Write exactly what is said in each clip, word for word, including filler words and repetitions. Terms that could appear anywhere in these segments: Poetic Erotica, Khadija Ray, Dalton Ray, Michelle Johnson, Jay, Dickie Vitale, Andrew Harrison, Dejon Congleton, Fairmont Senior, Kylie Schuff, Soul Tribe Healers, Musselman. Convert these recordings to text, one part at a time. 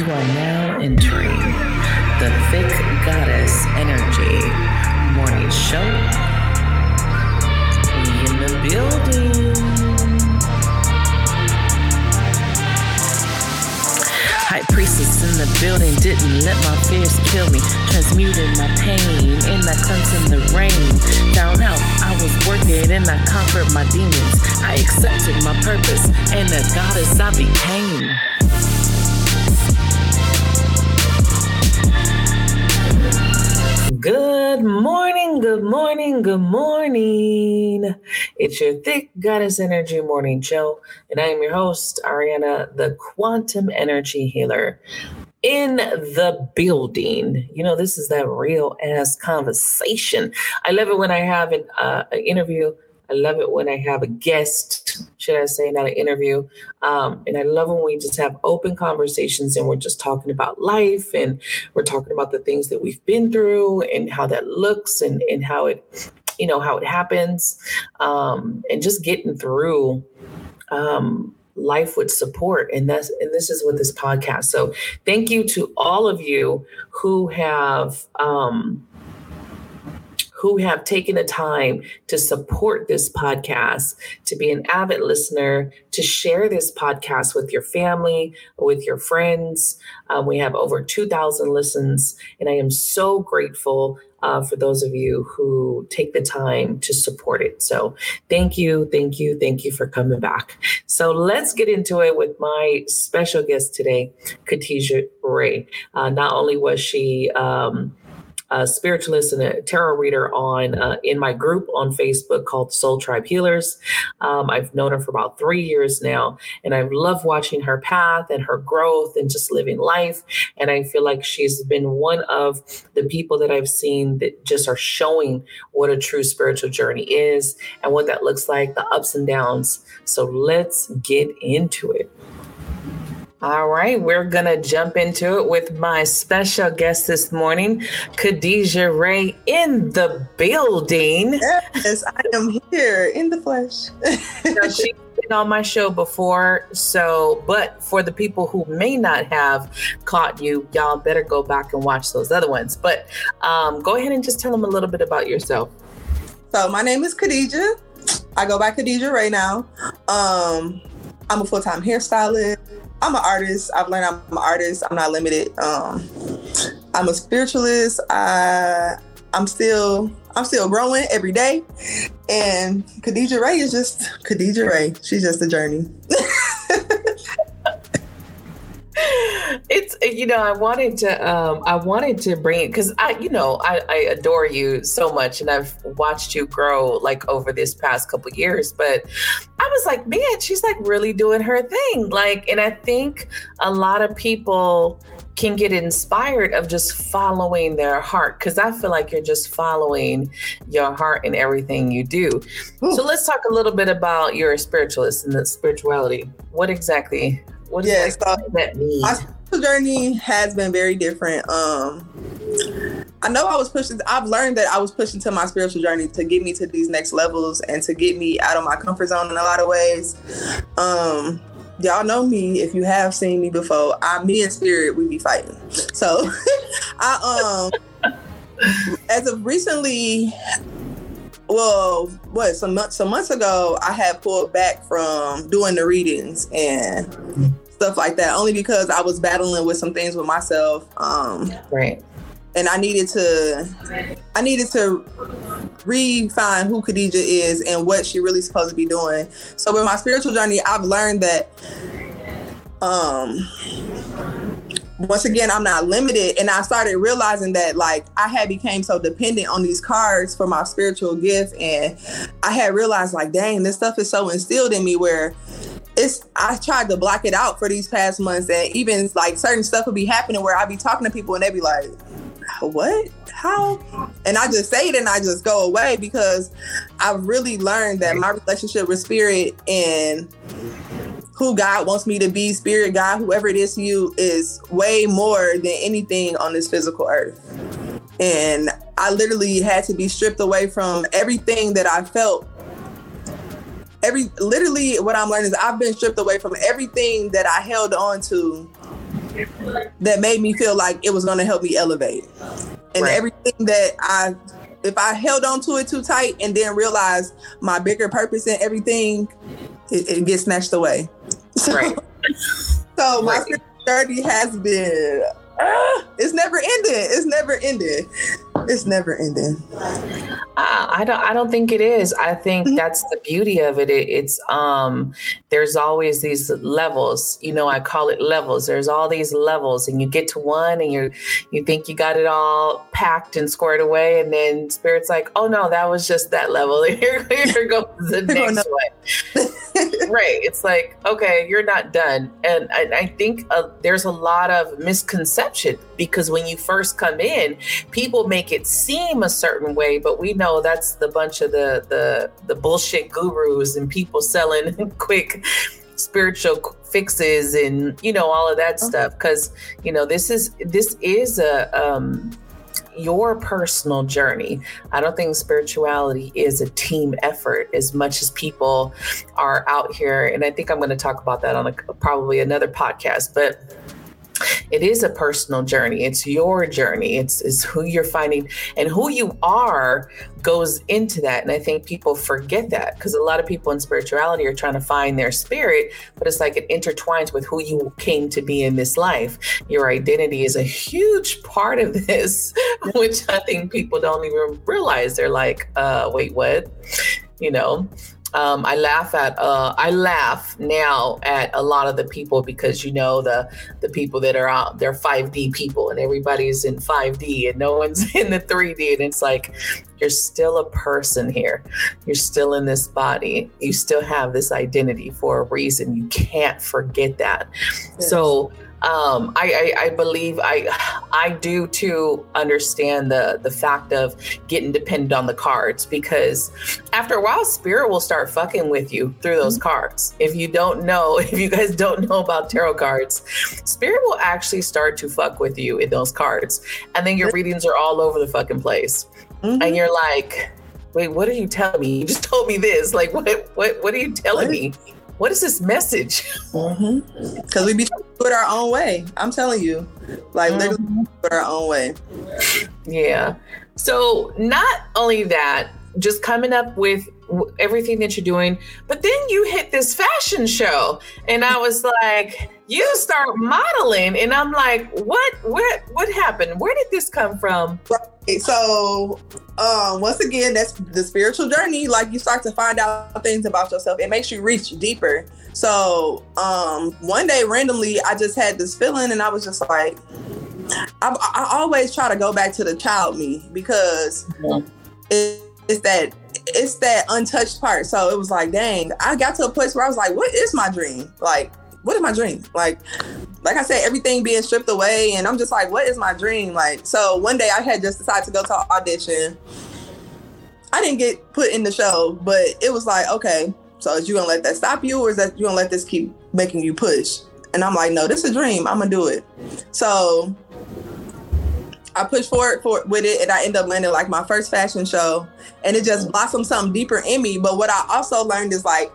You are now entering the Thick Goddess Energy Morning Show. We in the building. High priestess in the building, didn't let my fears kill me. Transmuting my pain, and I cleansed in the rain. Down out, I was working, and I conquered my demons. I accepted my purpose, and the goddess I became. Good morning, good morning, good morning. It's your Thick Goddess Energy Morning Show, and I am your host, Ariana, the Quantum Energy Healer, in the building. You know, this is that real-ass conversation. I love it when I have an, uh, an interview. I love it when I have a guest, should I say, not an interview. Um, and I love when we just have open conversations and we're just talking about life and we're talking about the things that we've been through and how that looks and, and how it, you know, how it happens. Um, and just getting through um, life with support. And that's, and this is what this podcast. So thank you to all of you who have, um, who have taken the time to support this podcast, to be an avid listener, to share this podcast with your family, with your friends. Um, we have over two thousand listens, and I am so grateful uh, for those of you who take the time to support it. So thank you, thank you, thank you for coming back. So let's get into it with my special guest today, Khadija Ray. Uh, not only was she... Um, a spiritualist and a tarot reader on uh, in my group on Facebook called Soul Tribe Healers. Um, I've known her for about three years now, and I've loved watching her path and her growth and just living life. And I feel like she's been one of the people that I've seen that just are showing what a true spiritual journey is and what that looks like, the ups and downs. So let's get into it. All right, we're going to jump into it with my special guest this morning, Khadija Ray in the building. Yes, I am here in the flesh. Now, she's been on my show before, so, but for the people who may not have caught you, y'all better go back and watch those other ones. But um, go ahead and just tell them a little bit about yourself. So my name is Khadija. I go by Khadija Ray now. Um, I'm a full-time hairstylist. I'm an artist. I've learned I'm an artist. I'm not limited. Um, I'm a spiritualist. I, I'm still I'm still growing every day. And Khadija Ray is just Khadija Ray. She's just a journey. It's, you know, I wanted to, um, I wanted to bring it because I, you know, I, I adore you so much, and I've watched you grow like over this past couple of years. But I was like, man, she's like really doing her thing. Like, and I think a lot of people can get inspired of just following their heart, because I feel like you're just following your heart in everything you do. Ooh. So let's talk a little bit about your spiritualist and the spirituality. What exactly? What does yes, that, so that mean? My spiritual journey has been very different. Um, I know I was pushing, I've learned that I was pushing to my spiritual journey to get me to these next levels and to get me out of my comfort zone in a lot of ways. Um, y'all know me. If you have seen me before, I, me and spirit, we be fighting. So I, um, as of recently, well, what, some months, some months ago, I had pulled back from doing the readings and stuff like that, only because I was battling with some things with myself. Um, right. And I needed to, I needed to refine who Khadija is and what she really supposed to be doing. So with my spiritual journey, I've learned that, um, once again, I'm not limited. And I started realizing that, like, I had became so dependent on these cards for my spiritual gift. And I had realized, like, dang, this stuff is so instilled in me where it's, I tried to block it out for these past months. And even like certain stuff would be happening where I'd be talking to people and they'd be like, what? How? And I just say it and I just go away, because I've really learned that my relationship with spirit and who God wants me to be, spirit, God, whoever it is to you, is way more than anything on this physical earth. And I literally had to be stripped away from everything that I felt. Every, literally what I'm learning is I've been stripped away from everything that I held on to that made me feel like it was going to help me elevate. And right. everything that I, if I held on to it too tight and then realized my bigger purpose in everything, it, it gets snatched away. Right. So my right. journey has been, uh, it's never ending. It's never ending. It's never ending. Uh, I don't, I don't think it is. I think mm-hmm. that's the beauty of it. it. It's, um, there's always these levels, you know, I call it levels. There's all these levels and you get to one and you you think you got it all packed and squared away. And then spirit's like, oh no, that was just that level. Here, here goes the next oh, no. one. Right. It's like, okay, you're not done. And I, I think uh, there's a lot of misconception because when you first come in, people make it seem a certain way, but we know that's the bunch of the the the bullshit gurus and people selling quick spiritual fixes and you know all of that okay. stuff, because you know this is this is a um your personal journey. I don't think spirituality is a team effort as much as people are out here, and I think I'm going to talk about that on a, probably another podcast, but it is a personal journey. It's your journey. It's it's who you're finding, and who you are goes into that. And I think people forget that because a lot of people in spirituality are trying to find their spirit, but it's like it intertwines with who you came to be in this life. Your identity is a huge part of this, which I think people don't even realize. They're like, uh, wait, what? You know? Um, I laugh at uh, I laugh now at a lot of the people because, you know, the the people that are out, they're five D people and everybody's in five D and no one's in the three D. And it's like, you're still a person here. You're still in this body. You still have this identity for a reason. You can't forget that. Yes. So um, I, I, I believe I I do, too, understand the, the fact of getting dependent on the cards, because after a while, spirit will start fucking with you through those mm-hmm. cards. If you don't know, if you guys don't know about tarot cards, spirit will actually start to fuck with you in those cards. And then your readings are all over the fucking place. Mm-hmm. And you're like, wait, what are you telling me? You just told me this. Like, what what, what are you telling what? me? What is this message? Because mm-hmm. we be trying to do it our own way. I'm telling you. Like, mm-hmm. literally do it our own way. Yeah. So not only that, just coming up with everything that you're doing, but then you hit this fashion show. And I was like, you start modeling. And I'm like, what, what, what happened? Where did this come from? Right. So um, once again, that's the spiritual journey. Like, you start to find out things about yourself. It makes you reach deeper. So um, one day randomly, I just had this feeling and I was just like, I, I always try to go back to the child me, because mm-hmm. it, it's that, it's that untouched part. So it was like, dang, I got to a place where I was like, what is my dream? Like, what is my dream? Like, like I said, everything being stripped away. And I'm just like, what is my dream? Like, so one day I had just decided to go to an audition. I didn't get put in the show, but it was like, okay, so is you gonna let that stop you? Or is that you gonna let this keep making you push? And I'm like, no, this is a dream. I'm gonna do it. So I pushed forward for with it, and I ended up landing like my first fashion show, and it just blossomed something deeper in me. But what I also learned is, like,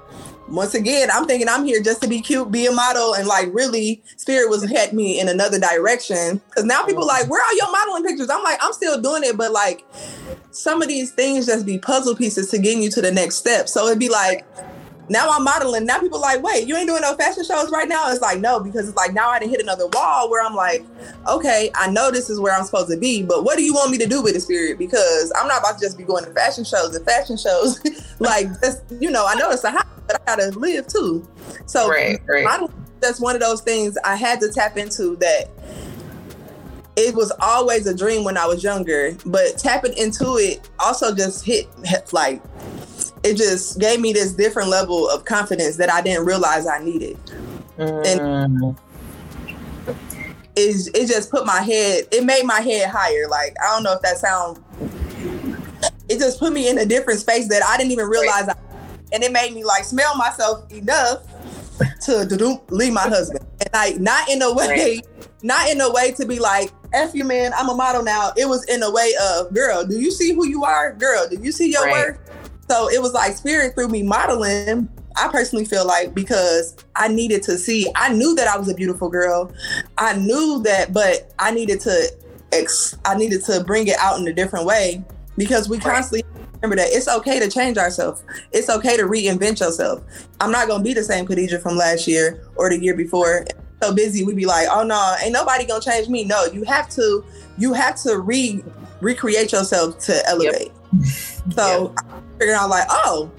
once again, I'm thinking I'm here just to be cute, be a model, and like really, spirit was at me in another direction. Because now people are like, where are your modeling pictures? I'm like, I'm still doing it, but like some of these things just be puzzle pieces to getting you to the next step. So it'd be like, now I'm modeling. Now people are like, wait, you ain't doing no fashion shows right now? It's like, no, because it's like, now I done hit another wall where I'm like, okay, I know this is where I'm supposed to be, but what do you want me to do with the spirit? Because I'm not about to just be going to fashion shows and fashion shows. Like, that's, you know, I know it's a hobby, but I gotta live too. So right, right. that's one of those things I had to tap into, that it was always a dream when I was younger, but tapping into it also just hit like, it just gave me this different level of confidence that I didn't realize I needed. Mm. And it, it just put my head, it made my head higher. Like, I don't know if that sounds, it just put me in a different space that I didn't even realize. Right. I, and it made me like smell myself enough to leave my husband. And like, not in a way, right. not in a way to be like, F you, man, I'm a model now. It was in a way of, girl, do you see who you are? Girl, do you see your right. worth? So it was like spirit through me modeling. I personally feel like because I needed to see, I knew that I was a beautiful girl. I knew that, but I needed to, ex- I needed to bring it out in a different way, because we constantly remember that it's okay to change ourselves. It's okay to reinvent yourself. I'm not going to be the same Khadija from last year or the year before. So busy, we be like, oh no, ain't nobody going to change me. No, you have to, you have to re recreate yourself to elevate. Yep. So yep. I figured out like, oh,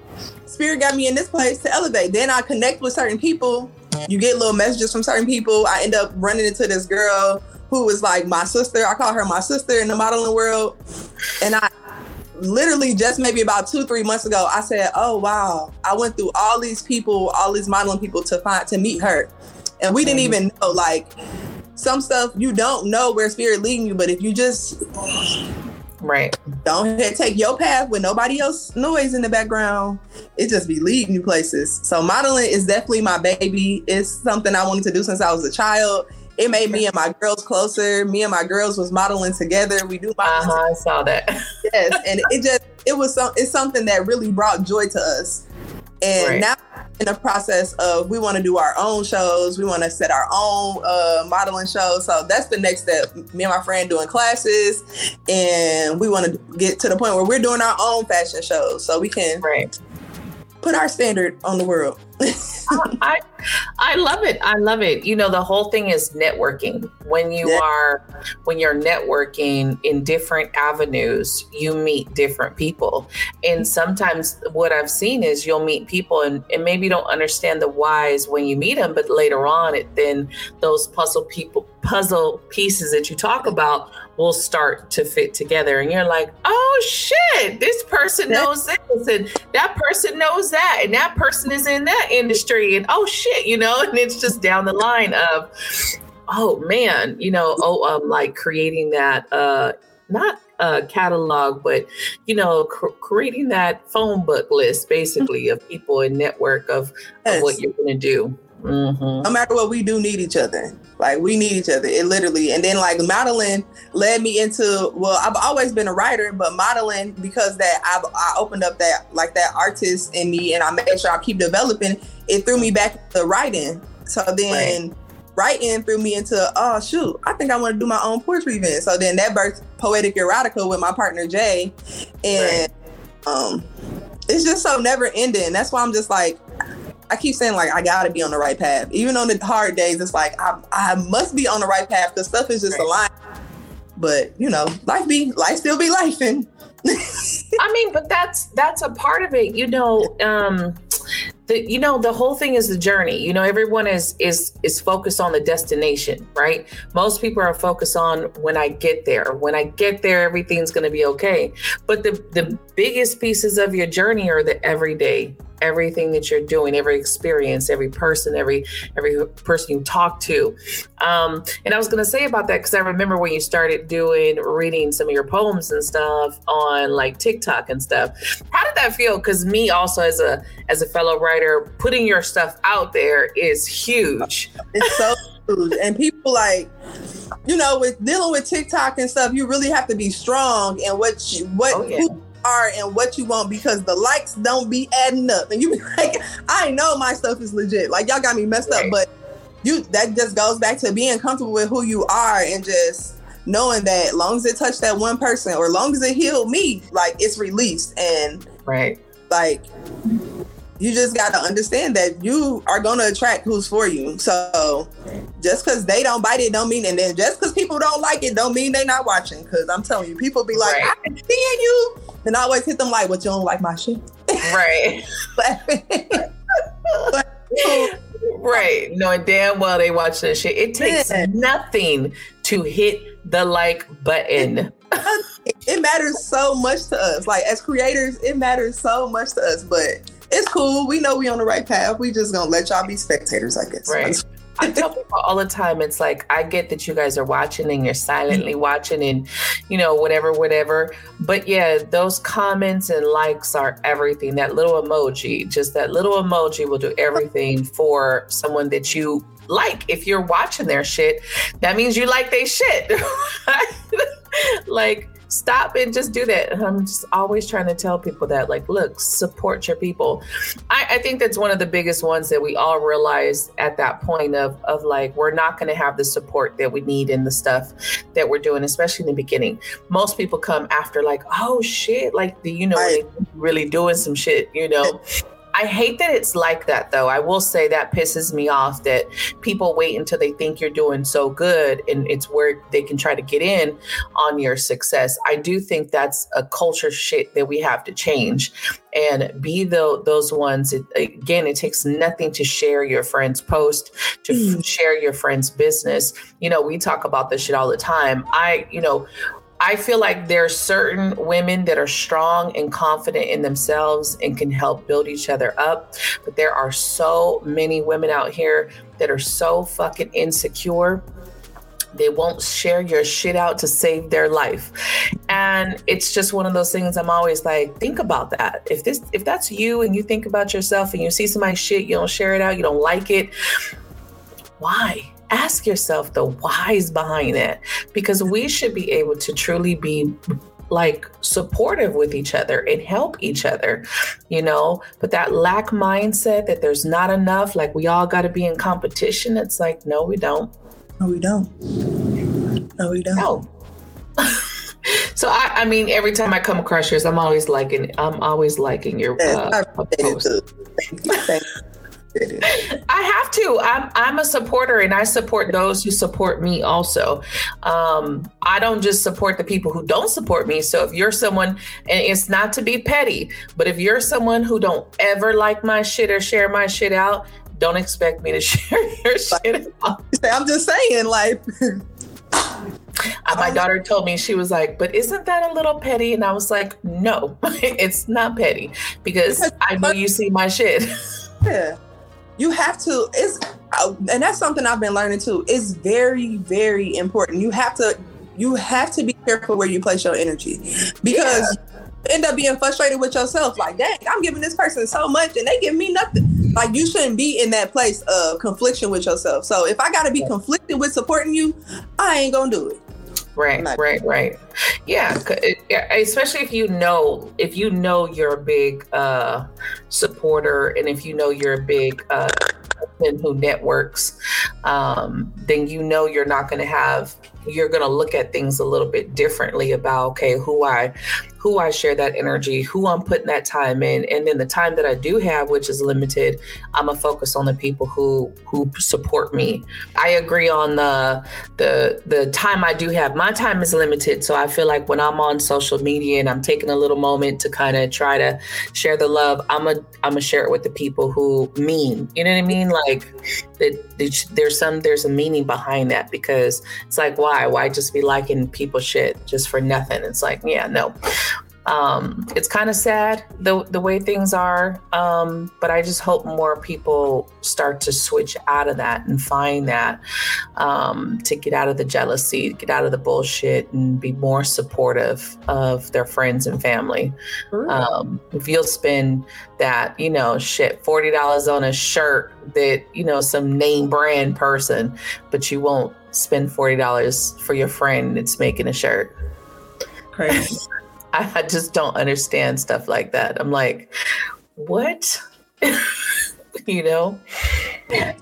Spirit got me in this place to elevate. Then I connect with certain people. You get little messages from certain people. I end up running into this girl who was like my sister. I call her my sister in the modeling world. And I literally just maybe about two, three months ago, I said, oh, wow. I went through all these people, all these modeling people to find, to meet her. And we didn't even know, like, some stuff you don't know where Spirit leading you, but if you just... Right. Don't take your path with nobody else's noise in the background. It just be leading you places. So modeling is definitely my baby. It's something I wanted to do since I was a child. It made me and my girls closer. Me and my girls was modeling together. We do modeling. Uh-huh, I saw that. Yes, and it just it was some it's something that really brought joy to us. And right. now in the process of we want to do our own shows. We want to set our own uh, modeling shows. So that's the next step. Me and my friend doing classes, and we want to get to the point where we're doing our own fashion shows so we can right. put our standard on the world. I I love it. I love it. You know, the whole thing is networking. When you yeah. are, when you're networking in different avenues, you meet different people. And sometimes what I've seen is you'll meet people and, and maybe you don't understand the whys when you meet them, but later on, it then those puzzle people, puzzle pieces that you talk about will start to fit together. And you're like, oh shit, this person knows this and that person knows that and that person is in that industry and oh shit, you know, and it's just down the line of, oh man, you know, oh, um, like creating that, uh, not a catalog, but, you know, cr- creating that phone book list basically of people and network of, yes. of what you're going to do. Mm-hmm. No matter what, we do need each other. Like we need each other. It literally. And then like modeling led me into, well, I've always been a writer, but modeling, because that I've, I opened up that like that artist in me and I made sure I keep developing. It threw me back to writing. So then right. writing threw me into, oh shoot, I think I want to do my own poetry event. So then that birthed Poetic Erotica with my partner Jay. And right. um, it's just so never ending. That's why I'm just like, I keep saying like I gotta be on the right path. Even on the hard days, it's like I I must be on the right path because stuff is just right. aligned. But you know, life be life still be lifing. I mean, but that's that's a part of it, you know. Um, the you know the whole thing is the journey. You know, everyone is is is focused on the destination, right? Most people are focused on when I get there. When I get there, everything's gonna be okay. But the the biggest pieces of your journey are the everyday. Everything that you're doing, every experience, every person, every every person you talk to. Um, and I was going to say about that because I remember when you started doing, reading some of your poems and stuff on like TikTok and stuff. How did that feel? Because me also as a as a fellow writer, putting your stuff out there is huge. It's so huge. And people like, you know, with dealing with TikTok and stuff, you really have to be strong in what you, what oh, yeah. who, are and what you want, because the likes don't be adding up and you be like, I know my stuff is legit, like y'all got me messed right. up, but you that just goes back to being comfortable with who you are and just knowing that long as it touched that one person or long as it healed me, like it's released. And right like you just got to understand that you are going to attract who's for you. So just because they don't bite it don't mean, and then just because people don't like it don't mean they not watching, because I'm telling you, people be like right. I've been seeing you, and I always hit them like, what, you don't like my shit? Right. Right. Knowing damn well they watch this shit. It takes Man. nothing to hit the like button. It, it matters so much to us. Like as creators, it matters so much to us, but it's cool. We know we on the right path. We just gonna let y'all be spectators, I guess. Right. I tell people all the time, it's like, I get that you guys are watching and you're silently watching and, you know, whatever, whatever. But yeah, those comments and likes are everything. That little emoji, just that little emoji will do everything for someone that you like. If you're watching their shit, that means you like their shit. Like, stop and just do that. And I'm just always trying to tell people that, like, look, support your people. I, I think that's one of the biggest ones that we all realize at that point of, of like, we're not going to have the support that we need in the stuff that we're doing, especially in the beginning. Most people come after like, oh shit, like, the, you know, right. really doing some shit, you know? I hate that it's like that, though. I will say that pisses me off that people wait until they think you're doing so good and it's where they can try to get in on your success. I do think that's a culture shit that we have to change and be the, those ones. It, again, it takes nothing to share your friend's post, to mm. share your friend's business. You know, we talk about this shit all the time. I, you know, I feel like there are certain women that are strong and confident in themselves and can help build each other up. But there are so many women out here that are so fucking insecure. They won't share your shit out to save their life. And it's just one of those things. I'm always like, think about that. If this, if that's you and you think about yourself and you see somebody's shit, you don't share it out, you don't like it. Why? Ask yourself the whys behind that, because we should be able to truly be like supportive with each other and help each other, you know. But that lack mindset that there's not enough, like we all got to be in competition. It's like, no, we don't. No, we don't. No, we don't. No. So I, I mean, every time I come across yours, I'm always liking. I'm always liking your uh, post. I have to. I'm, I'm a supporter, and I support those who support me also. Um, I don't just support the people who don't support me. So if you're someone, and it's not to be petty, but if you're someone who don't ever like my shit or share my shit out, don't expect me to share your shit out. I'm just saying, like... My daughter told me, she was like, but isn't that a little petty? And I was like, no, it's not petty, because I know you see my shit. Yeah. You have to, it's, and that's something I've been learning too. It's very, very important. You have to, you have to be careful where you place your energy, because yeah. you end up being frustrated with yourself. Like, dang, I'm giving this person so much and they give me nothing. Like, you shouldn't be in that place of confliction with yourself. So if I got to be conflicted with supporting you, I ain't going to do it. Right, right, right. Yeah, especially if you know, if you know you're a big uh, supporter, and if you know you're a big uh, person who networks, um, then you know you're not going to have, you're going to look at things a little bit differently about, okay, who I, who I share that energy, who I'm putting that time in, and then the time that I do have, which is limited, I'm gonna focus on the people who who support me. I agree on the the the time I do have. My time is limited, so I feel like when I'm on social media and I'm taking a little moment to kind of try to share the love, I'm a I'm gonna share it with the people who mean. You know what I mean? Like that. There's some there's a meaning behind that, because it's like, why why just be liking people shit just for nothing? It's like, yeah, no. Um, it's kind of sad the the way things are, um, but I just hope more people start to switch out of that and find that, um, to get out of the jealousy, get out of the bullshit, and be more supportive of their friends and family. Um, if you'll spend that, you know, shit, forty dollars on a shirt that, you know, some name brand person, but you won't spend forty dollars for your friend that's making a shirt. Crazy. I just don't understand stuff like that. I'm like, what? You know?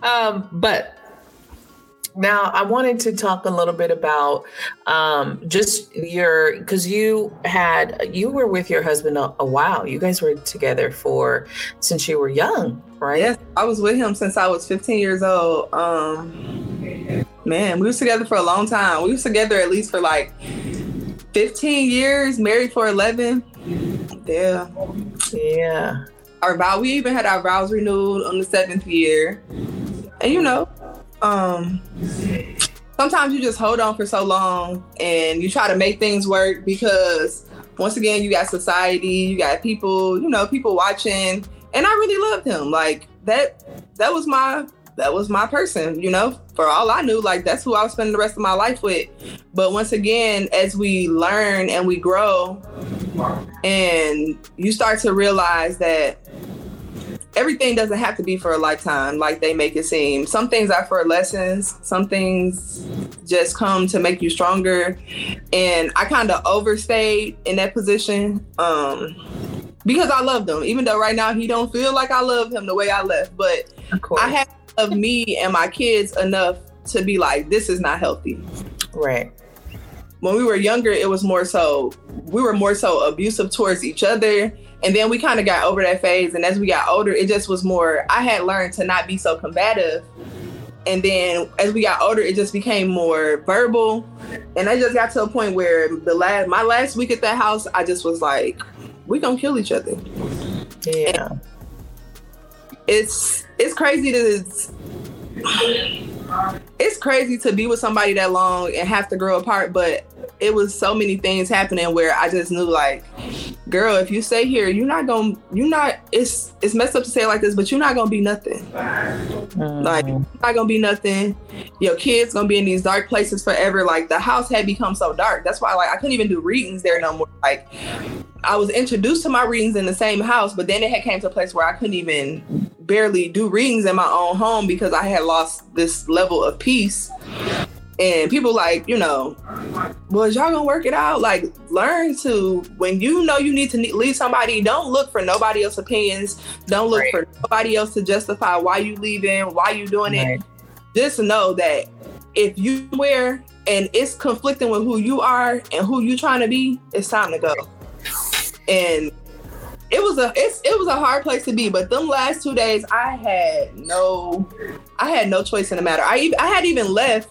Um, but now I wanted to talk a little bit about um, just your, because you had, you were with your husband a, a while. You guys were together for, since you were young, right? Yes, I was with him since I was fifteen years old. Um, man, we were together for a long time. We were together at least for like fifteen years, married for eleven. Yeah. Yeah. Our vow, we even had our vows renewed on the seventh year. And you know, um, sometimes you just hold on for so long and you try to make things work, because once again, you got society, you got people, you know, people watching. And I really loved him. Like that, that was my, that was my person, you know, for all I knew, like that's who I was spending the rest of my life with. But once again, as we learn and we grow, and you start to realize that everything doesn't have to be for a lifetime like they make it seem. Some things are for lessons. Some things just come to make you stronger. And I kind of overstayed in that position um, because I loved him, even though right now he don't feel like I love him the way I left. But I have to love me and my kids enough to be like, this is not healthy. Right. When we were younger, it was more so, we were more so abusive towards each other. And then we kind of got over that phase. And as we got older, it just was more, I had learned to not be so combative. And then as we got older, it just became more verbal. And I just got to a point where the last, my last week at that house, I just was like, we gonna kill each other. Yeah. And it's, it's crazy that it's, it's crazy to be with somebody that long and have to grow apart, but it was so many things happening where I just knew, like, girl, if you stay here, you're not gonna, you're not, it's it's messed up to say it like this, but you're not gonna be nothing. Mm. Like, you're not gonna be nothing. Your kids gonna be in these dark places forever. Like, the house had become so dark. That's why, like, I couldn't even do readings there no more. Like, I was introduced to my readings in the same house, but then it had came to a place where I couldn't even barely do readings in my own home because I had lost this level of peace. And people like, you know, well, is y'all gonna work it out? Like, learn to, when you know you need to leave somebody, don't look for nobody else's opinions. Don't look right. for nobody else to justify why you leaving, why you doing right. it. Just know that if you wear and it's conflicting with who you are and who you trying to be, it's time to go. And it was a it's, it was a hard place to be, but them last two days, I had no, I had no choice in the matter. I I had even left.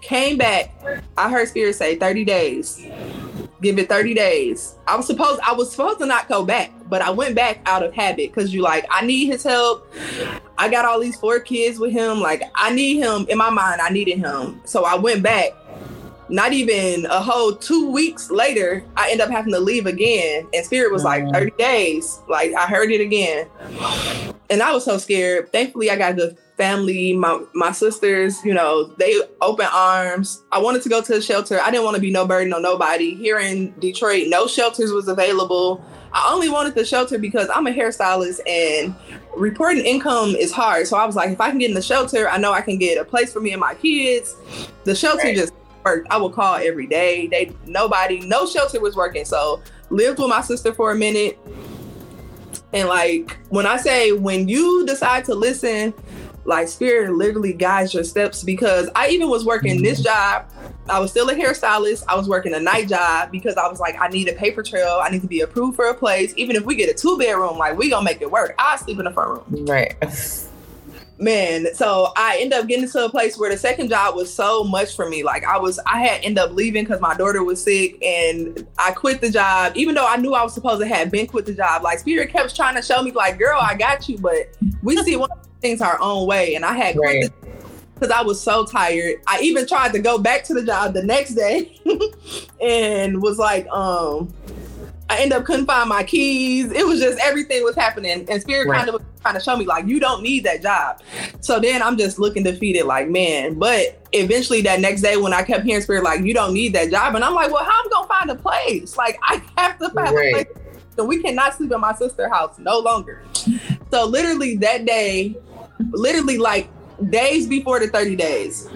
Came back, I heard Spirit say thirty days. Give it thirty days. I was supposed I was supposed to not go back, but I went back out of habit because you like, I need his help. I got all these four kids with him. Like, I need him. In my mind, I needed him. So I went back. Not even a whole two weeks later, I end up having to leave again. And Spirit was like, thirty days. Like, I heard it again. And I was so scared. Thankfully, I got the family, my, my sisters, you know, they open arms. I wanted to go to a shelter. I didn't want to be no burden on nobody. Here in Detroit, no shelters was available. I only wanted the shelter because I'm a hairstylist and reporting income is hard. So I was like, if I can get in the shelter, I know I can get a place for me and my kids. The shelter right. just worked. I would call every day. They nobody, no shelter was working. So lived with my sister for a minute. And like, when I say, when you decide to listen, like, Spirit literally guides your steps, because I even was working this job. I was still a hairstylist. I was working a night job because I was like, I need a paper trail. I need to be approved for a place. Even if we get a two bedroom, like, we gonna make it work. I sleep in the front room. Right. Man, so I ended up getting to a place where the second job was so much for me. Like, I was, I had ended up leaving because my daughter was sick, and I quit the job, even though I knew I was supposed to have been quit the job. Like, Spirit kept trying to show me, like, girl, I got you, but we see one of the things our own way. And I had quit right. the because I was so tired. I even tried to go back to the job the next day and was like, um, I ended up couldn't find my keys. It was just, everything was happening. And Spirit right. kind of was trying to show me, like, you don't need that job. So then I'm just looking defeated, like, man. But eventually that next day when I kept hearing Spirit, like, you don't need that job. And I'm like, well, how am I going to find a place? Like, I have to find right. a place. So we cannot sleep in my sister's house no longer. So literally that day, literally like days before the thirty days,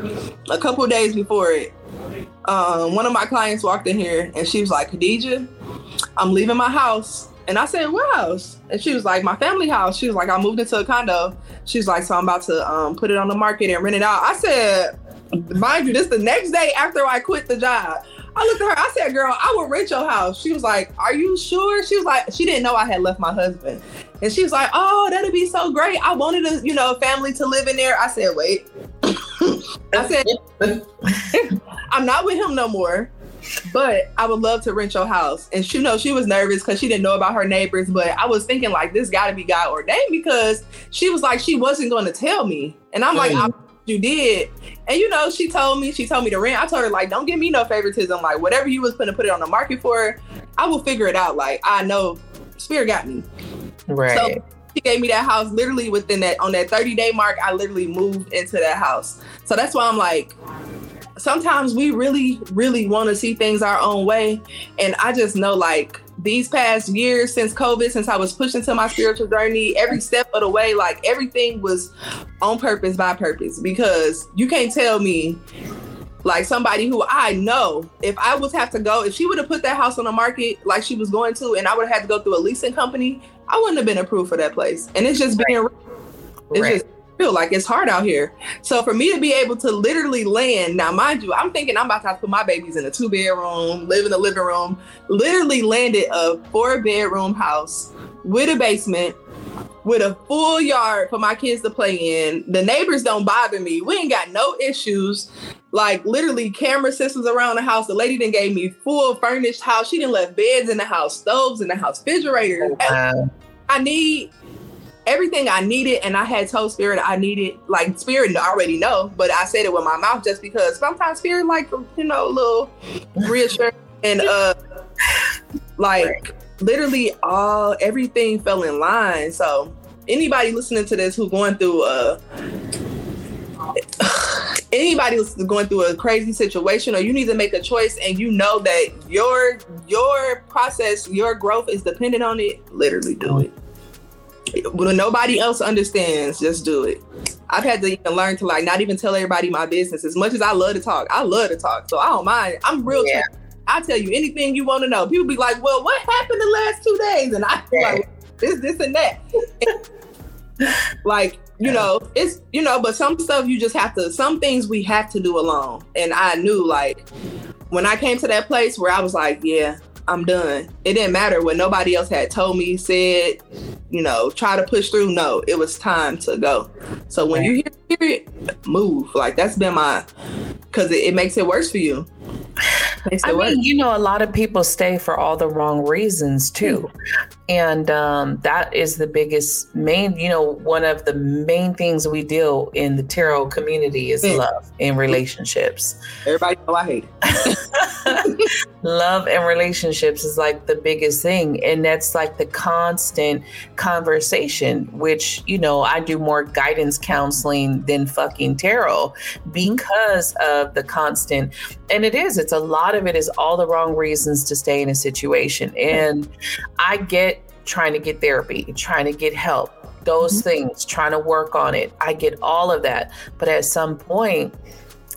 a couple days before it, um, one of my clients walked in here and she was like, Khadija, I'm leaving my house. And I said, what house? And she was like, my family house. She was like, I moved into a condo. She's like, so I'm about to um, put it on the market and rent it out. I said, mind you, this the next day after I quit the job. I looked at her, I said, girl, I would rent your house. She was like, are you sure? She was like, she didn't know I had left my husband. And she was like, oh, that'd be so great. I wanted a, you know, family to live in there. I said, wait. I said, I'm not with him no more, but I would love to rent your house. And she, you know, she was nervous because she didn't know about her neighbors, but I was thinking, like, this gotta be God ordained, because she was like, she wasn't going to tell me. And I'm mm-hmm. like, I, you did. And, you know, she told me, she told me to rent. I told her, like, don't give me no favoritism. Like, whatever you was going to put it on the market for, I will figure it out. Like, I know Spirit got me. Right. So she gave me that house literally within that, on that thirty day mark, I literally moved into that house. So that's why I'm like, sometimes we really, really want to see things our own way. And I just know, like, these past years since COVID, since I was pushing to my spiritual journey, every step of the way, like, everything was on purpose, by purpose, because you can't tell me, like, somebody who I know, if I would have to go, if she would have put that house on the market like she was going to, and I would have had to go through a leasing company, I wouldn't have been approved for that place. And it's just right. being it's right. just real, like, it's hard out here. So for me to be able to literally land, now mind you, I'm thinking I'm about to have to put my babies in a two bedroom, live in the living room, literally landed a four bedroom house with a basement, with a full yard for my kids to play in. The neighbors don't bother me. We ain't got no issues. Like, literally camera systems around the house. The lady done gave me full furnished house. She done left beds in the house, stoves in the house, refrigerators. Oh, wow. I need everything I needed, and I had told Spirit I needed, like, Spirit already know, but I said it with my mouth just because sometimes Spirit, like, you know, a little reassuring and uh, like, right. literally all everything fell in line. So anybody listening to this who going through a anybody going through a crazy situation, or you need to make a choice and you know that your your process, your growth is dependent on it, literally do it. When nobody else understands, just do it. I've had to even learn to, like, not even tell everybody my business. As much as I love to talk, I love to talk, so I don't mind. I'm real. Yeah. I tell you anything you want to know. People be like, "Well, what happened the last two days?" And I be like, "This, this, and that." Like, you know, it's, you know, but some stuff you just have to. Some things we have to do alone. And I knew, like, when I came to that place where I was like, "Yeah, I'm done." It didn't matter what nobody else had told me, said, you know, try to push through. No, it was time to go. So when you hear it, move. Like, that's been my, because it, it makes it worse for you. I mean, work. You know, a lot of people stay for all the wrong reasons too. And um, that is the biggest main, you know, one of the main things we deal in the tarot community is mm. love and relationships. Everybody know I hate it. Love and relationships is like the biggest thing. And that's like the constant conversation, which, you know, I do more guidance counseling than fucking tarot because of the constant. And it is, it's a lot of it is all the wrong reasons to stay in a situation. And I get trying to get therapy, trying to get help, those mm-hmm. things, trying to work on it. I get all of that. But at some point,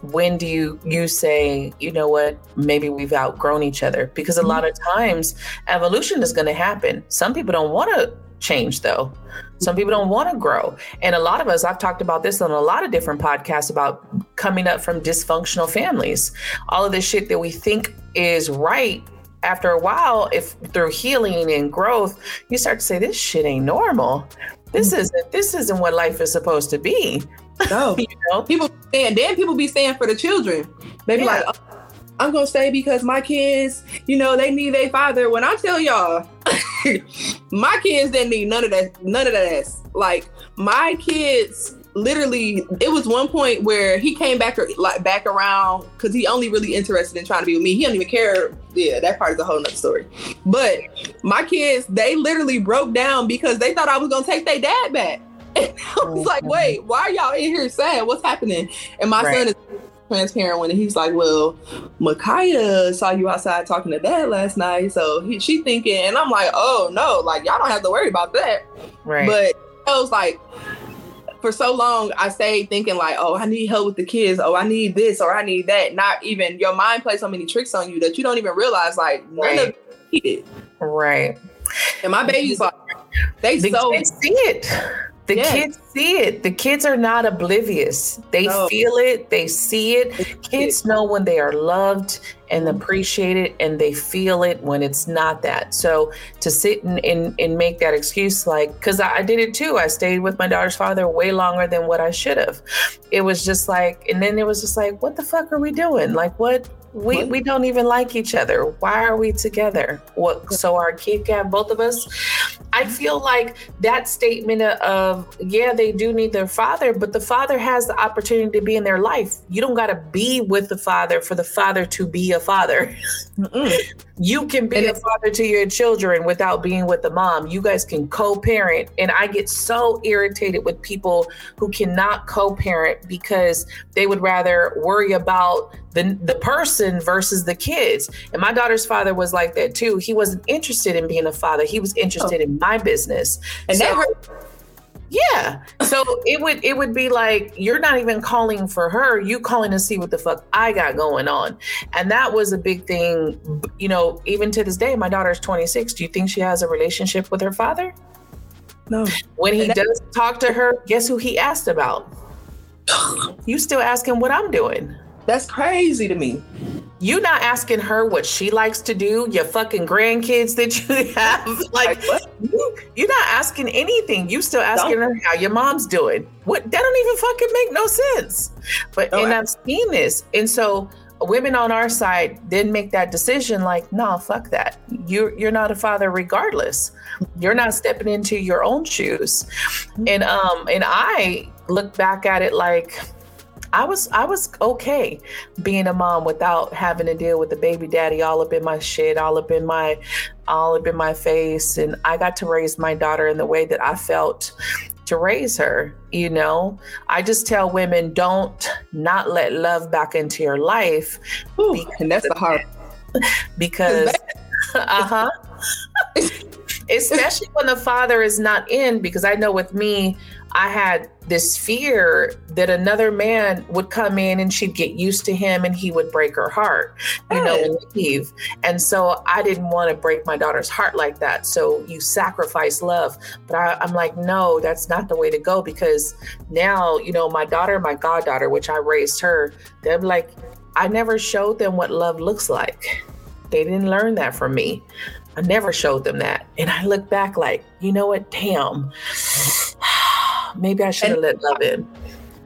when do you, you say, you know what, maybe we've outgrown each other? Because a mm-hmm. lot of times evolution is going to happen. Some people don't want to change though. Some people don't want to grow. And a lot of us, I've talked about this on a lot of different podcasts about coming up from dysfunctional families. All of this shit that we think is right, after a while, if through healing and growth, you start to say, this shit ain't normal. This isn't, this isn't what life is supposed to be. No. You know? People saying, then people be saying for the children. They be yeah. like, oh, I'm going to stay because my kids, you know, they need their father. When I tell y'all, my kids didn't need none of that, none of that ass. Like, my kids, literally, it was one point where he came back, like, back around because he only really interested in trying to be with me. He don't even care. Yeah, that part is a whole nother story. But my kids, they literally broke down because they thought I was going to take their dad back. And I was like, wait, why are y'all in here sad? What's happening? And my right. son is transparent when he's like, well, Micaiah saw you outside talking to dad last night, so he, she thinking. And I'm like, oh no, like, y'all don't have to worry about that. Right. But I was like, for so long I stayed thinking like, oh, I need help with the kids, oh, I need this or I need that. Not even, your mind plays so many tricks on you that you don't even realize, like, none right. of you need it. Right. And my babies, like, they the so kids see it. The yes. kids see it. The kids are not oblivious. They no. feel it. They see it. Kids know when they are loved and appreciated, and they feel it when it's not that. So to sit and, and, and make that excuse, like, because I, I did it too. I stayed with my daughter's father way longer than what I should have. It was just like, and then it was just like, what the fuck are we doing? Like, what? We we don't even like each other. Why are we together? What? So our kid got both of us. I feel like that statement of, yeah, they do need their father, but the father has the opportunity to be in their life. You don't got to be with the father for the father to be a father. You can be and a father to your children without being with the mom. You guys can co-parent. And I get so irritated with people who cannot co-parent because they would rather worry about the, the person versus the kids. And my daughter's father was like that too. He wasn't interested in being a father. He was interested oh. in my business. And so, that hurt. Yeah. So it would it would be like, you're not even calling for her. You calling to see what the fuck I got going on. And that was a big thing. You know, even to this day, my daughter's twenty-six. Do you think she has a relationship with her father? No. When he does talk to her, guess who he asked about? You still asking what I'm doing. That's crazy to me. You not asking her what she likes to do, your fucking grandkids that you have. Like, like you, you're not asking anything. You still asking don't. her how your mom's doing. What? That don't even fucking make no sense. But, no, and I- I've seen this. And so women on our side then make that decision like, nah, fuck that. You're, you're not a father regardless. You're not stepping into your own shoes. And, um, and I look back at it like, I was I was okay being a mom without having to deal with the baby daddy all up in my shit, all up in my all up in my face. And I got to raise my daughter in the way that I felt to raise her. You know, I just tell women, don't not let love back into your life. Ooh, because, and that's the hard because uh-huh. Especially when the father is not in, because I know with me, I had this fear that another man would come in and she'd get used to him and he would break her heart, you hey. know, and leave. And so I didn't want to break my daughter's heart like that. So you sacrifice love. But I, I'm like, no, that's not the way to go, because now, you know, my daughter, my goddaughter, which I raised her, they're like, I never showed them what love looks like. They didn't learn that from me. I never showed them that. And I look back like, you know what? Damn. Maybe I should have let love in.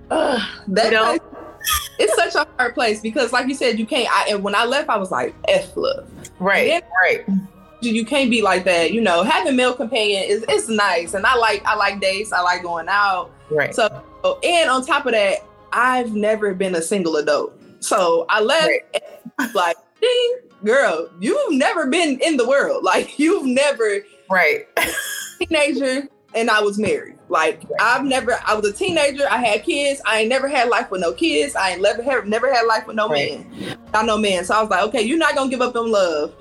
Uh, that you know? place, it's such a hard place, because like you said, you can't, I, and when I left, I was like, F love. Right, then, right. You can't be like that. You know, having male companion is it's nice. And I like, I like dates. I like going out. Right. So, and on top of that, I've never been a single adult. So I left right. and, like, ding. Girl, you've never been in the world. Like, you've never. Right. Teenager, and I was married. Like, right. I've never, I was a teenager. I had kids. I ain't never had life with no kids. I ain't never had, never had life with no right. man. Not no man. So I was like, okay, you're not going to give up on love.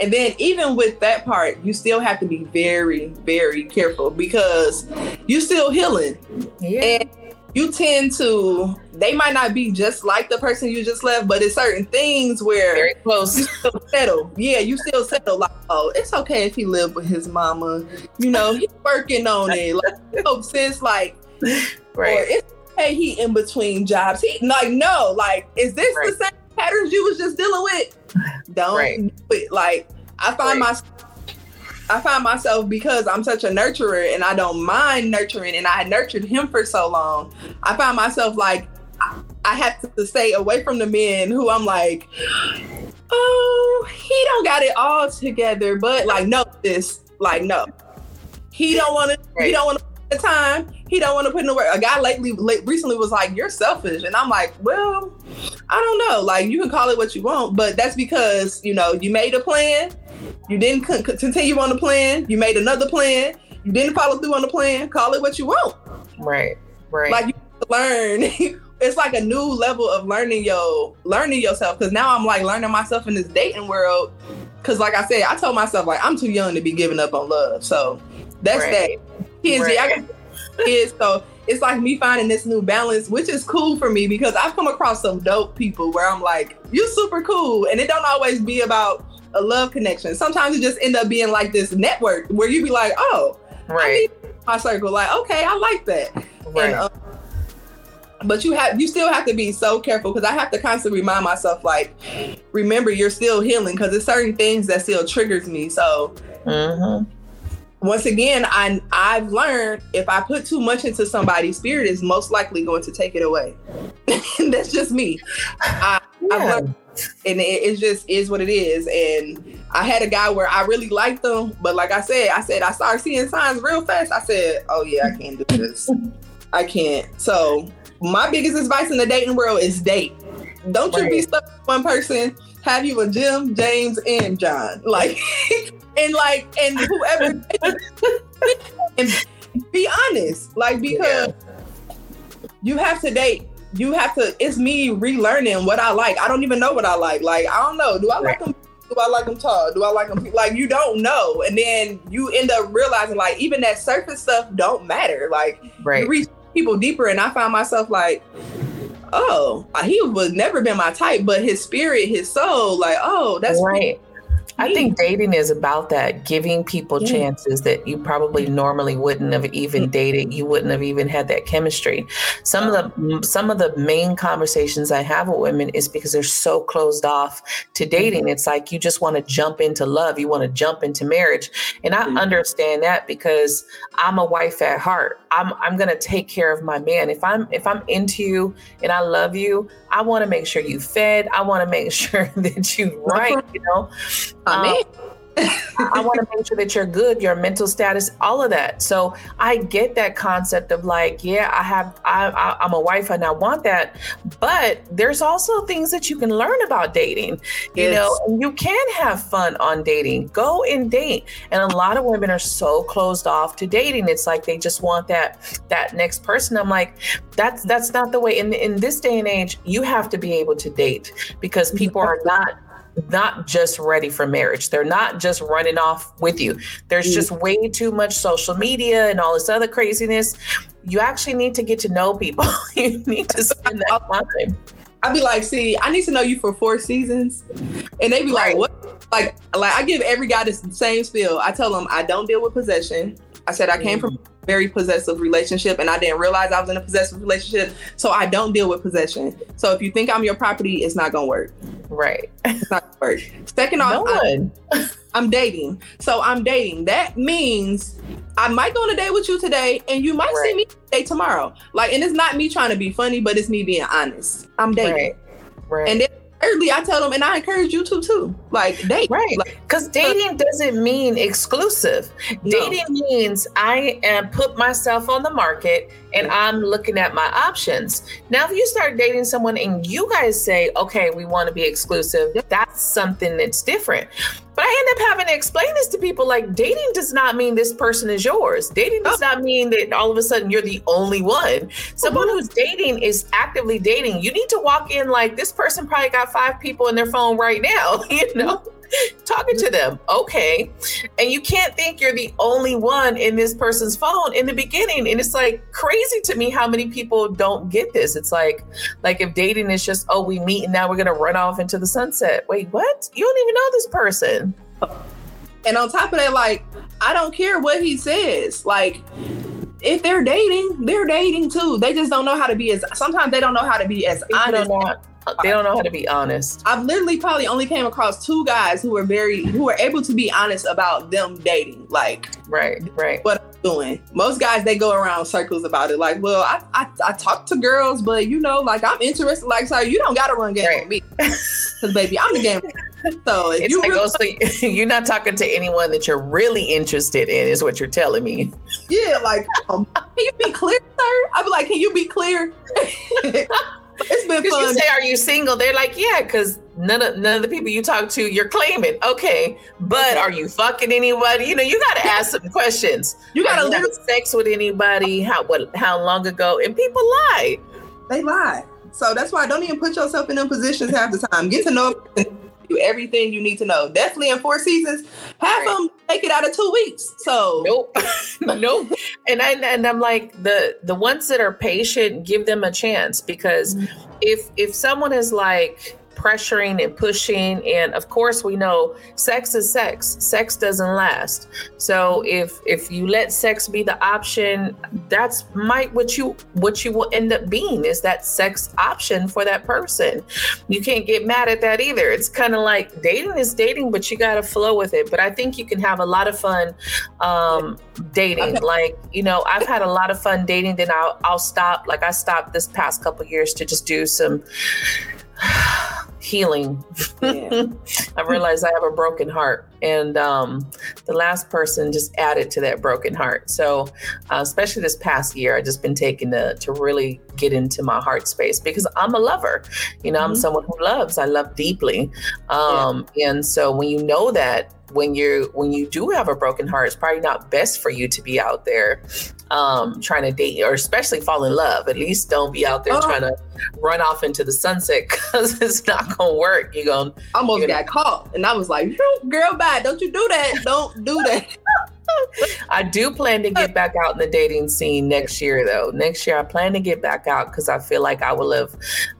And then even with that part, you still have to be very, very careful, because you're still healing. Yeah. And you tend to, they might not be just like the person you just left, but it's certain things where very close. You still settle. Yeah, you still settle. Like, oh, it's okay if he lived with his mama. You know, he's working on it. Like, no sense, like, right. Or it's okay he in between jobs. He like, no, like, is this right. the same patterns you was just dealing with? Don't right. do it. Like, I find right. myself. I find myself, because I'm such a nurturer and I don't mind nurturing, and I had nurtured him for so long, I find myself like, I have to stay away from the men who I'm like, oh, he don't got it all together, but like, no, this, like, no, he don't want to, he don't want to put the time, he don't want to put in the work. A guy lately, late, recently was like, you're selfish. And I'm like, well, I don't know. Like, you can call it what you want, but that's because, you know, you made a plan. You didn't continue on the plan. You made another plan. You didn't follow through on the plan. Call it what you want. Right, right. Like, you learn. It's like a new level of learning your learning yourself. Because now I'm like learning myself in this dating world. Because like I said, I told myself like I'm too young to be giving up on love. So that's right. that. Kids, right. I got kids. So it's like me finding this new balance, which is cool for me, because I've come across some dope people where I'm like, you're super cool, and it don't always be about a love connection. Sometimes it just end up being like this network where you be like, oh, right, I need my circle. Like, okay, I like that. Right. And, um, but you have, you still have to be so careful, because I have to constantly remind myself, like, remember, you're still healing, because there's certain things that still triggers me. So mm-hmm. once again, I I've learned, if I put too much into somebody's spirit, is most likely going to take it away. That's just me. I, yeah. I've learned and it, it just is what it is. And I had a guy where I really liked him, but like I said, I said I started seeing signs real fast. I said, oh yeah, I can't do this. I can't. So my biggest advice in the dating world is date. Don't right. you be stuck with one person. Have you a Jim, James, and John, like, and like, and whoever, and be honest, like, because yeah. you have to date. You have to. It's me relearning what I like. I don't even know what I like. Like, I don't know. Do I like them? Do I like them tall? Do I like them? Like, you don't know, and then you end up realizing, like, even that surface stuff don't matter. Like, right. you reach people deeper, and I found myself like, oh, he was never been my type, but his spirit, his soul, like, oh, that's right. I think dating is about that, giving people yeah. chances that you probably normally wouldn't have even dated. You wouldn't have even had that chemistry. Some of the some of the main conversations I have with women is because they're so closed off to dating. It's like you just want to jump into love. You want to jump into marriage. And I mm-hmm. understand that because I'm a wife at heart. I'm I'm going to take care of my man. If I'm if I'm into you and I love you, I want to make sure you fed. I want to make sure that you right, you know. Um, I want to make sure that you're good, your mental status, all of that. So I get that concept of like, yeah, I have, I, I, I'm a wife and I want that. But there's also things that you can learn about dating, you yes. know, and you can have fun on dating. Go and date. And a lot of women are so closed off to dating. It's like they just want that that next person. I'm like, that's that's not the way. In in this day and age, you have to be able to date because people are not. not just ready for marriage. They're not just running off with you. There's just way too much social media and all this other craziness. You actually need to get to know people. You need to spend that time. I'd be like, see, I need to know you for four seasons. And they be like, what? Like, like I give every guy the same spiel. I tell them I don't deal with possession. I said I came from a very possessive relationship and I didn't realize I was in a possessive relationship. So I don't deal with possession. So if you think I'm your property, it's not gonna work. Right. It's not gonna work. Second off, no I'm, I'm dating. So I'm dating. That means I might go on a date with you today and you might right. see me today tomorrow. Like, and it's not me trying to be funny, but it's me being honest. I'm dating. Right. Right. And then thirdly, I tell them, and I encourage you to too. Like date, right? Because like, dating doesn't mean exclusive. No. Dating means I am put myself on the market and I'm looking at my options. Now, if you start dating someone and you guys say, "Okay, we want to be exclusive," that's something that's different. But I end up having to explain this to people. Like, dating does not mean this person is yours. Dating does not mean that all of a sudden you're the only one. Someone who's dating is actively dating. You need to walk in like this person probably got five people in their phone right now, you know, talking to them. Okay. And you can't think you're the only one in this person's phone in the beginning. And it's like crazy to me how many people don't get this. It's like, like if dating is just, oh, we meet and now we're going to run off into the sunset. Wait, what? You don't even know this person. And on top of that, like, I don't care what he says. Like, if they're dating, they're dating too. They just don't know how to be as, sometimes they don't know how to be as honest. They don't know how to be honest. I've literally probably only came across two guys who were very, who were able to be honest about them dating. Like, right, right. What I'm doing. Most guys, they go around circles about it. Like, well, I, I, I talk to girls, but you know, like I'm interested. Like, sorry, you don't got to run game right. with me. Cause baby, I'm the game. So if it's you like, really- oh, so you're not talking to anyone that you're really interested in is what you're telling me. Yeah. Like, um, can you be clear, sir? I'd be like, can you be clear? It's been fun. You say, are you single? They're like, yeah, because none of none of the people you talk to, you're claiming. Okay, but okay. Are you fucking anybody? You know, you got to ask some questions. You got to have sex with anybody? How what? How long ago? And people lie. They lie. So that's why don't even put yourself in them positions half the time. Get to know you everything you need to know. Definitely in four seasons, half right. them take it out of two weeks. So nope, nope. And I and I'm like the the ones that are patient, give them a chance because mm-hmm. if if someone is like pressuring and pushing, and of course we know sex is sex. Sex doesn't last. So if if you let sex be the option, that's might what you what you will end up being is that sex option for that person. You can't get mad at that either. It's kind of like dating is dating, but you gotta flow with it. But I think you can have a lot of fun um, dating. Okay. Like you know, I've had a lot of fun dating. Then I'll I'll stop. Like I stopped this past couple years to just do some. healing. Yeah. I realized I have a broken heart, and um, the last person just added to that broken heart. So uh, especially this past year, I've just been taking to, to really get into my heart space, because I'm a lover, you know, mm-hmm. I'm someone who loves, I love deeply. Um, yeah. And so when you know that, when you're, when you do have a broken heart, it's probably not best for you to be out there um, trying to date, or especially fall in love. At least don't be out there oh. trying to run off into the sunset, because it's not going to work. You're going to almost you know. got caught. And I was like, girl, bye. Don't you do that. Don't do that. I do plan to get back out in the dating scene next year, though. Next year, I plan to get back out, because I feel like I will have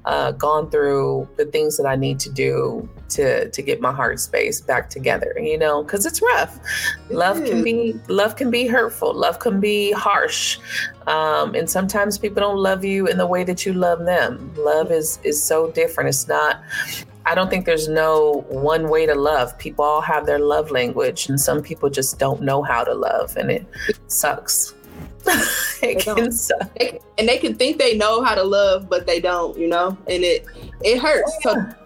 uh, gone through the things that I need to do to to get my heart space back together. You know, because it's rough. Love can be love can be hurtful. Love can be harsh, um, and sometimes people don't love you in the way that you love them. Love is is so different. It's not. I don't think there's no one way to love. People all have their love language, and some people just don't know how to love, and it sucks. It can suck. They, and they can think they know how to love, but they don't, you know, and it, it hurts. Oh, yeah. So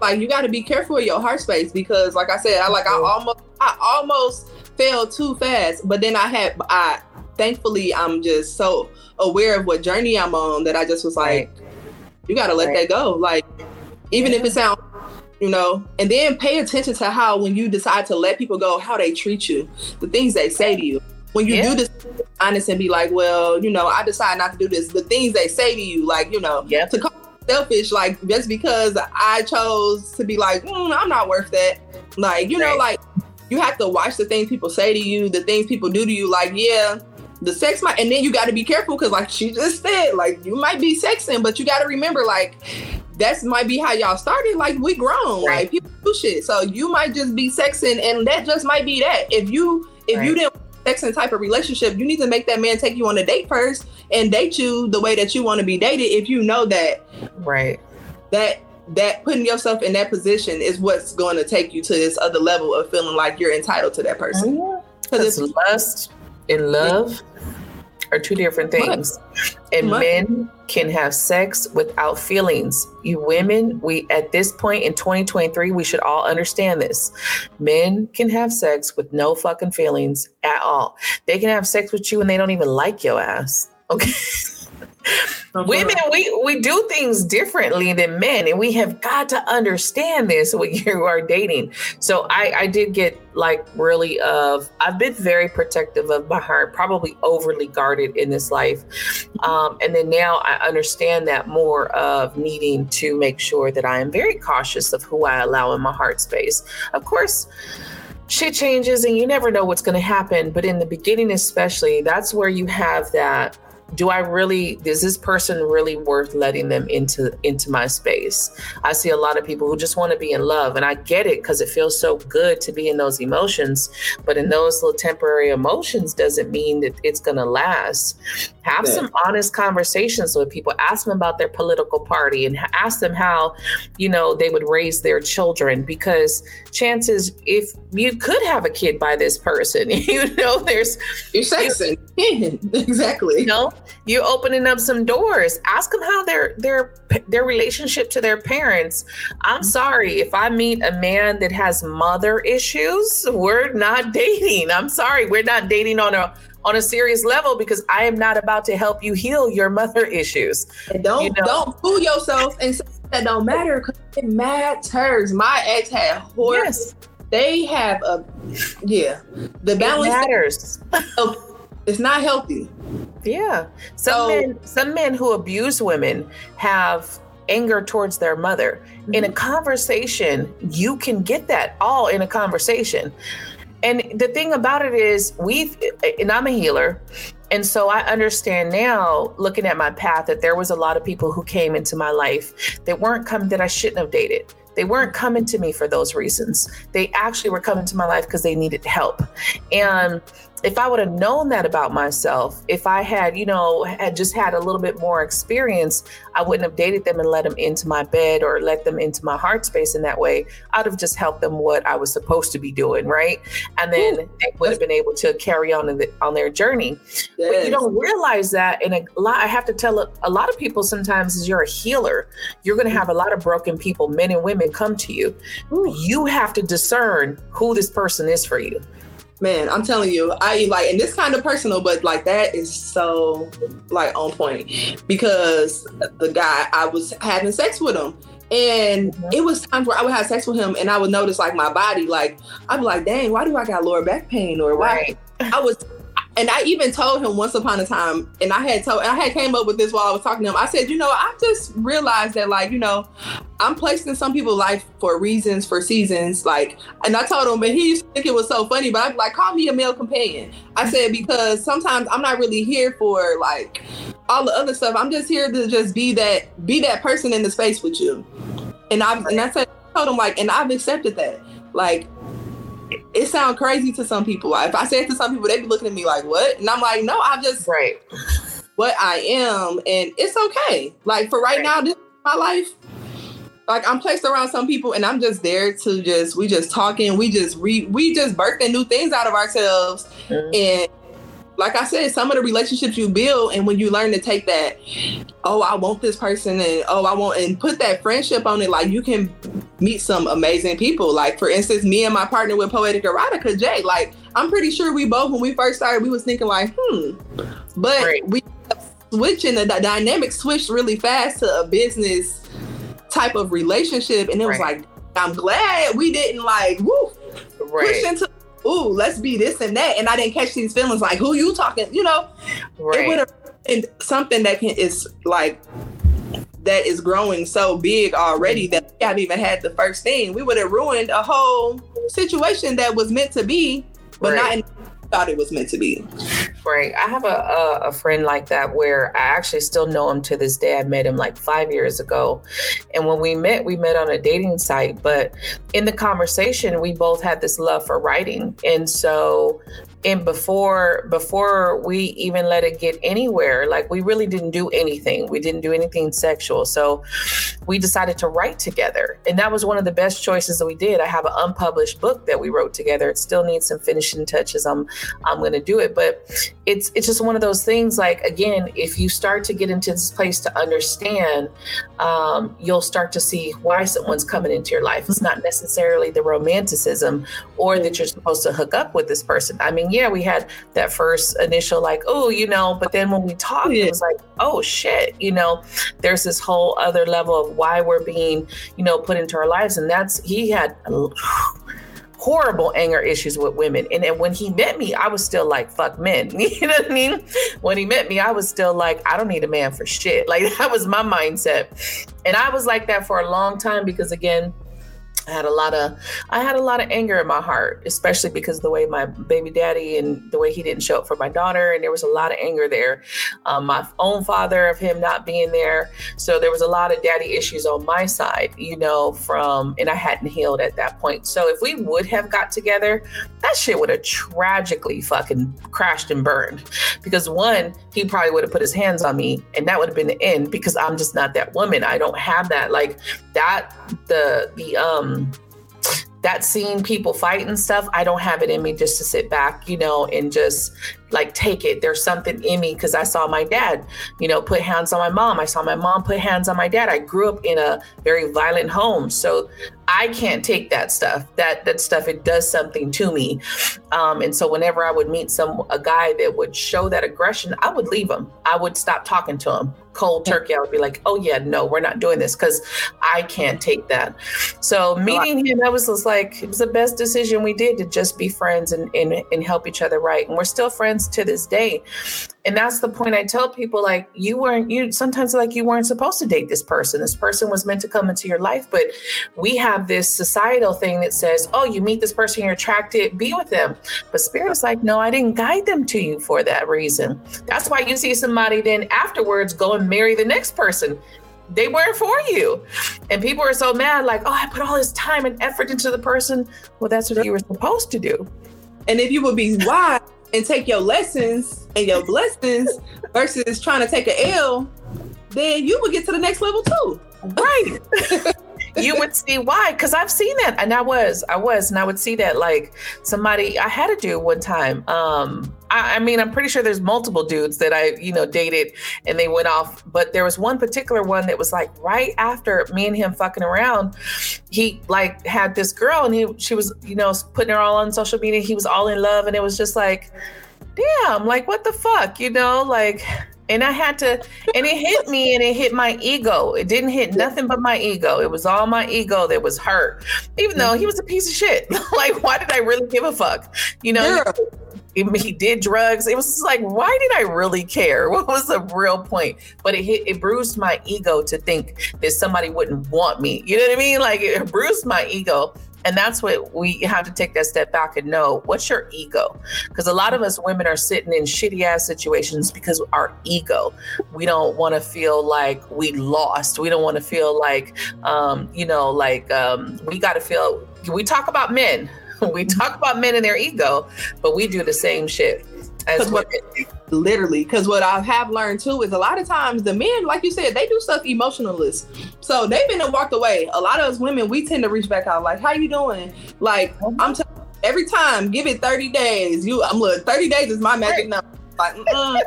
like, you got to be careful of your heart space, because like I said, I like, I almost, I almost failed too fast, but then I had, I thankfully I'm just so aware of what journey I'm on that I just was like, right. you got to let right. that go. Like, even if it sounds, you know, and then pay attention to how, when you decide to let people go, how they treat you, the things they say to you. When you yeah. do this, be honest and be like, well, you know, I decide not to do this. The things they say to you, like, you know, yep. to call me selfish, like, just because I chose to be like, mm, I'm not worth that. Like, you right. know, like, you have to watch the things people say to you, the things people do to you. Like, yeah, the sex might, and then you got to be careful, because like she just said, like, you might be sexing, but you got to remember, like, that's might be how y'all started. Like, we grown, right. like people do shit. So you might just be sexing, and that just might be that. If you if right. you didn't want a sexing type of relationship, you need to make that man take you on a date first and date you the way that you want to be dated. If you know that, right, that that putting yourself in that position is what's going to take you to this other level of feeling like you're entitled to that person. Because oh, yeah. lust and love are two different things. Much. And Much. men can have sex without feelings. You women, we at this point in twenty twenty-three, we should all understand this. Men can have sex with no fucking feelings at all. They can have sex with you and they don't even like your ass. Okay. Women, we, we do things differently than men, and we have got to understand this when you are dating. So I, I did get like really of, I've been very protective of my heart, probably overly guarded in this life. Um, and then now I understand that more of needing to make sure that I am very cautious of who I allow in my heart space. Of course, shit changes and you never know what's going to happen. But in the beginning, especially, that's where you have that. Do I really, is this person really worth letting them into, into my space? I see a lot of people who just want to be in love, and I get it, because it feels so good to be in those emotions, but in those little temporary emotions doesn't mean that it's going to last. Have yeah. some honest conversations with people. Ask them about their political party, and ask them how, you know, they would raise their children, because chances, if you could have a kid by this person, you know, there's. You're sexing. Exactly. You know, you're opening up some doors. Ask them how their their their relationship to their parents. I'm sorry, if I meet a man that has mother issues, we're not dating. I'm sorry, we're not dating on a on a serious level, because I am not about to help you heal your mother issues. And don't you know? Don't fool yourself and say that don't matter, because it matters. My ex had horror. Yes. They have a yeah. The balance it matters. Of, it's not healthy. Yeah. Some so, men, some men who abuse women have anger towards their mother. Mm-hmm. In a conversation, you can get that all in a conversation. And the thing about it is we've, and I'm a healer. And so I understand now, looking at my path, that there was a lot of people who came into my life that weren't coming, that I shouldn't have dated. They weren't coming to me for those reasons. They actually were coming to my life because they needed help. And if I would have known that about myself, if I had, you know, had just had a little bit more experience, I wouldn't have dated them and let them into my bed or let them into my heart space in that way. I'd have just helped them what I was supposed to be doing, right? And then yes. they would have been able to carry on in the, on their journey. Yes. But you don't realize that. And a lot, I have to tell a lot of people sometimes, is you're a healer. You're going to have a lot of broken people, men and women, come to you. Ooh. You have to discern who this person is for you. Man, I'm telling you, I like, and this kind of personal, but like that is so like on point, because the guy, I was having sex with him, and mm-hmm. it was times where I would have sex with him, and I would notice like my body, like I'd be like, dang, why do I got lower back pain, or why? Right. I was, and I even told him once upon a time, and I had told, and I had came up with this while I was talking to him. I said, you know, I just realized that like, you know, I'm placed in some people's life for reasons, for seasons, like, and I told him, but he used to think it was so funny, but I'd be like, call me a male companion. I said, because sometimes I'm not really here for like all the other stuff. I'm just here to just be that, be that person in the space with you. And I and I said, I told him like, and I've accepted that. Like, it, it sounds crazy to some people. Like, if I say it to some people, they be looking at me like, what? And I'm like, no, I'm just right. what I am. And it's okay. Like for right, right. now, this is my life. Like I'm placed around some people, and I'm just there to just, we just talking, we just re, we just birthing new things out of ourselves. Mm-hmm. And like I said, some of the relationships you build, and when you learn to take that, oh, I want this person, and oh, I want, and put that friendship on it, like you can meet some amazing people. Like for instance, me and my partner with Poetic Erotica, Jay, like I'm pretty sure we both, when we first started, we was thinking like, hmm, but right. we switching, the, the dynamic switched really fast to a business type of relationship, and it was right. like, I'm glad we didn't like woo right. push into ooh, let's be this and that, and I didn't catch these feelings like, who you talking, you know, right. it would have been something that can is like that is growing so big already that we haven't even had the first thing. We would have ruined a whole situation that was meant to be, but right. not in thought it was meant to be. Right. I have a, a a friend like that where I actually still know him to this day. I met him like five years ago. And when we met, we met on a dating site. But in the conversation, we both had this love for writing. And so and before before we even let it get anywhere, like we really didn't do anything. We didn't do anything sexual. So we decided to write together. And that was one of the best choices that we did. I have an unpublished book that we wrote together. It still needs some finishing touches. I'm I'm going to do it. But it's it's just one of those things, like, again, if you start to get into this place to understand, um, you'll start to see why someone's coming into your life. It's not necessarily the romanticism or that you're supposed to hook up with this person. I mean, yeah, we had that first initial like, oh, you know, but then when we talked, it was like, oh, shit, you know, there's this whole other level of why we're being, you know, put into our lives. And that's, he had horrible anger issues with women. And then when he met me, I was still like, fuck men. You know what I mean? When he met me, I was still like, I don't need a man for shit. Like, that was my mindset. And I was like that for a long time because, again, I had a lot of, I had a lot of anger in my heart, especially because of the way my baby daddy and the way he didn't show up for my daughter. And there was a lot of anger there. Um, my own father, of him not being there. So there was a lot of daddy issues on my side, you know, from, and I hadn't healed at that point. So if we would have got together, that shit would have tragically fucking crashed and burned, because one, he probably would have put his hands on me, and that would have been the end, because I'm just not that woman. I don't have that, like that, the, the, um, that seeing people fight and stuff, I don't have it in me just to sit back, you know, and just like take it. There's something in me because I saw my dad, you know, put hands on my mom. I saw my mom put hands on my dad. I grew up in a very violent home. So I can't take that stuff. That that stuff, it does something to me. Um, and so whenever I would meet some a guy that would show that aggression, I would leave him. I would stop talking to him. Cold turkey. I would be like, oh yeah, no, we're not doing this because I can't take that. So meeting him, that was just like, it was the best decision we did, to just be friends and, and, and help each other. Right. And we're still friends to this day. And that's the point I tell people, like, you weren't, you sometimes like you weren't supposed to date this person. This person was meant to come into your life, but we have this societal thing that says, oh, you meet this person, you're attracted, be with them. But spirit's like, no, I didn't guide them to you for that reason. That's why you see somebody then afterwards go and marry the next person. They weren't for you. And people are so mad, like, oh, I put all this time and effort into the person. Well, that's what you were supposed to do. And if you would be wise, and take your lessons and your blessings versus trying to take an L, then you would get to the next level too. Right. You would see why, because I've seen that, and I was, I was, and I would see that, like, somebody I had a dude one time. Um, I, I mean, I'm pretty sure there's multiple dudes that I, you know, dated, and they went off, but there was one particular one that was like right after me and him fucking around, he like had this girl, and he, she was, you know, putting her all on social media. He was all in love, and it was just like, damn, like what the fuck, you know, like. And I had to, and it hit me, and it hit my ego. It didn't hit nothing but my ego. It was all my ego that was hurt, even though he was a piece of shit. Like, why did I really give a fuck? You know, yeah. he, he did drugs. It was just like, why did I really care? What was the real point? But it hit, it bruised my ego to think that somebody wouldn't want me. You know what I mean? Like, it bruised my ego. And that's what we have to take that step back and know, what's your ego? Because a lot of us women are sitting in shitty ass situations because our ego. We don't want to feel like we lost. We don't want to feel like, um, you know, like um, we got to feel, we talk about men. We talk about men and their ego, but we do the same shit as women. What, literally, because what I have learned too is a lot of times the men, like you said, they do stuff emotionless. So they've been and walked away. A lot of us women, we tend to reach back out like, how you doing? Like, I'm t- every time, give it thirty days. You, I'm look, thirty days is my magic number. Like, mm-mm.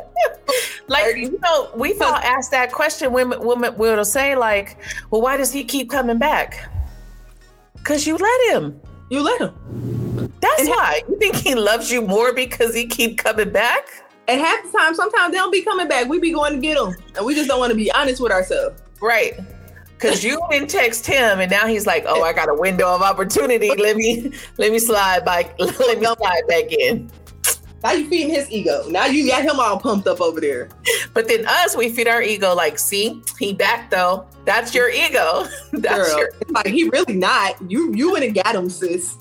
Like, you know, we've all asked that question. Women, women will say like, well, why does he keep coming back? Because you let him. You let him. That's and why. You think he loves you more because he keep coming back? And half the time, sometimes they don't be coming back. We be going to get them. And we just don't want to be honest with ourselves. Right. Because you didn't text him, and now he's like, oh, I got a window of opportunity. Let me let me slide back. Let me slide back in. Now you feeding his ego. Now you got him all pumped up over there. But then us, we feed our ego like, see, he back though. That's your ego. That's Girl, your ego. It's like, he really not. You you wouldn't got him, sis.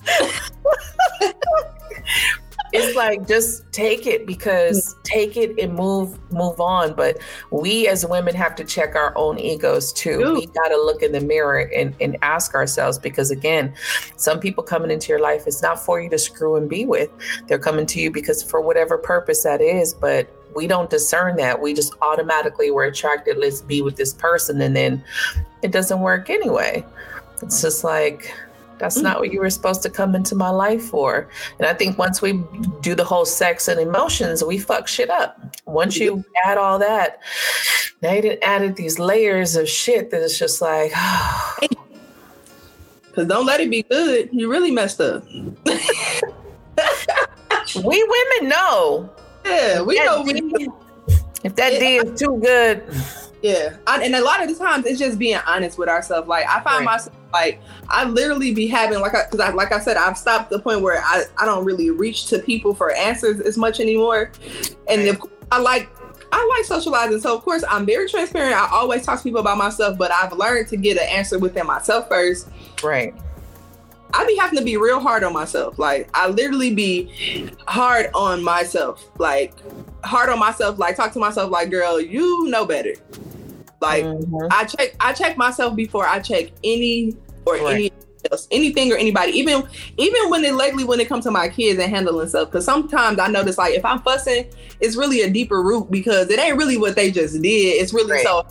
It's like, just take it, because take it and move move on. But we as women have to check our own egos too. Ooh. We gotta look in the mirror and, and ask ourselves, because again, some people coming into your life, it's not for you to screw and be with. They're coming to you because for whatever purpose that is, but we don't discern that. We just automatically were attracted, let's be with this person, and then it doesn't work anyway. It's just like, that's not what you were supposed to come into my life for. And I think once we do the whole sex and emotions, we fuck shit up. Once you add all that, now you done added these layers of shit that it's just like, oh. Cause don't let it be good. You really messed up. We women know. Yeah, we know. If that D is too good. Yeah. I, and a lot of the times it's just being honest with ourselves. Like, I find right. myself, like, I literally be having, like, I, cause I, like I said, I've stopped the point where I, I don't really reach to people for answers as much anymore. And right. if, I like, I like socializing. So of course I'm very transparent. I always talk to people about myself, but I've learned to get an answer within myself first. Right. I be having to be real hard on myself. Like, I literally be hard on myself. Like, hard on myself. Like, talk to myself like, girl, you know better. Like, mm-hmm. I check I check myself before I check any or right. any else, anything or anybody. Even even when it lately when it comes to my kids and handling stuff, because sometimes I notice, like, if I'm fussing, it's really a deeper root, because it ain't really what they just did. It's really right. so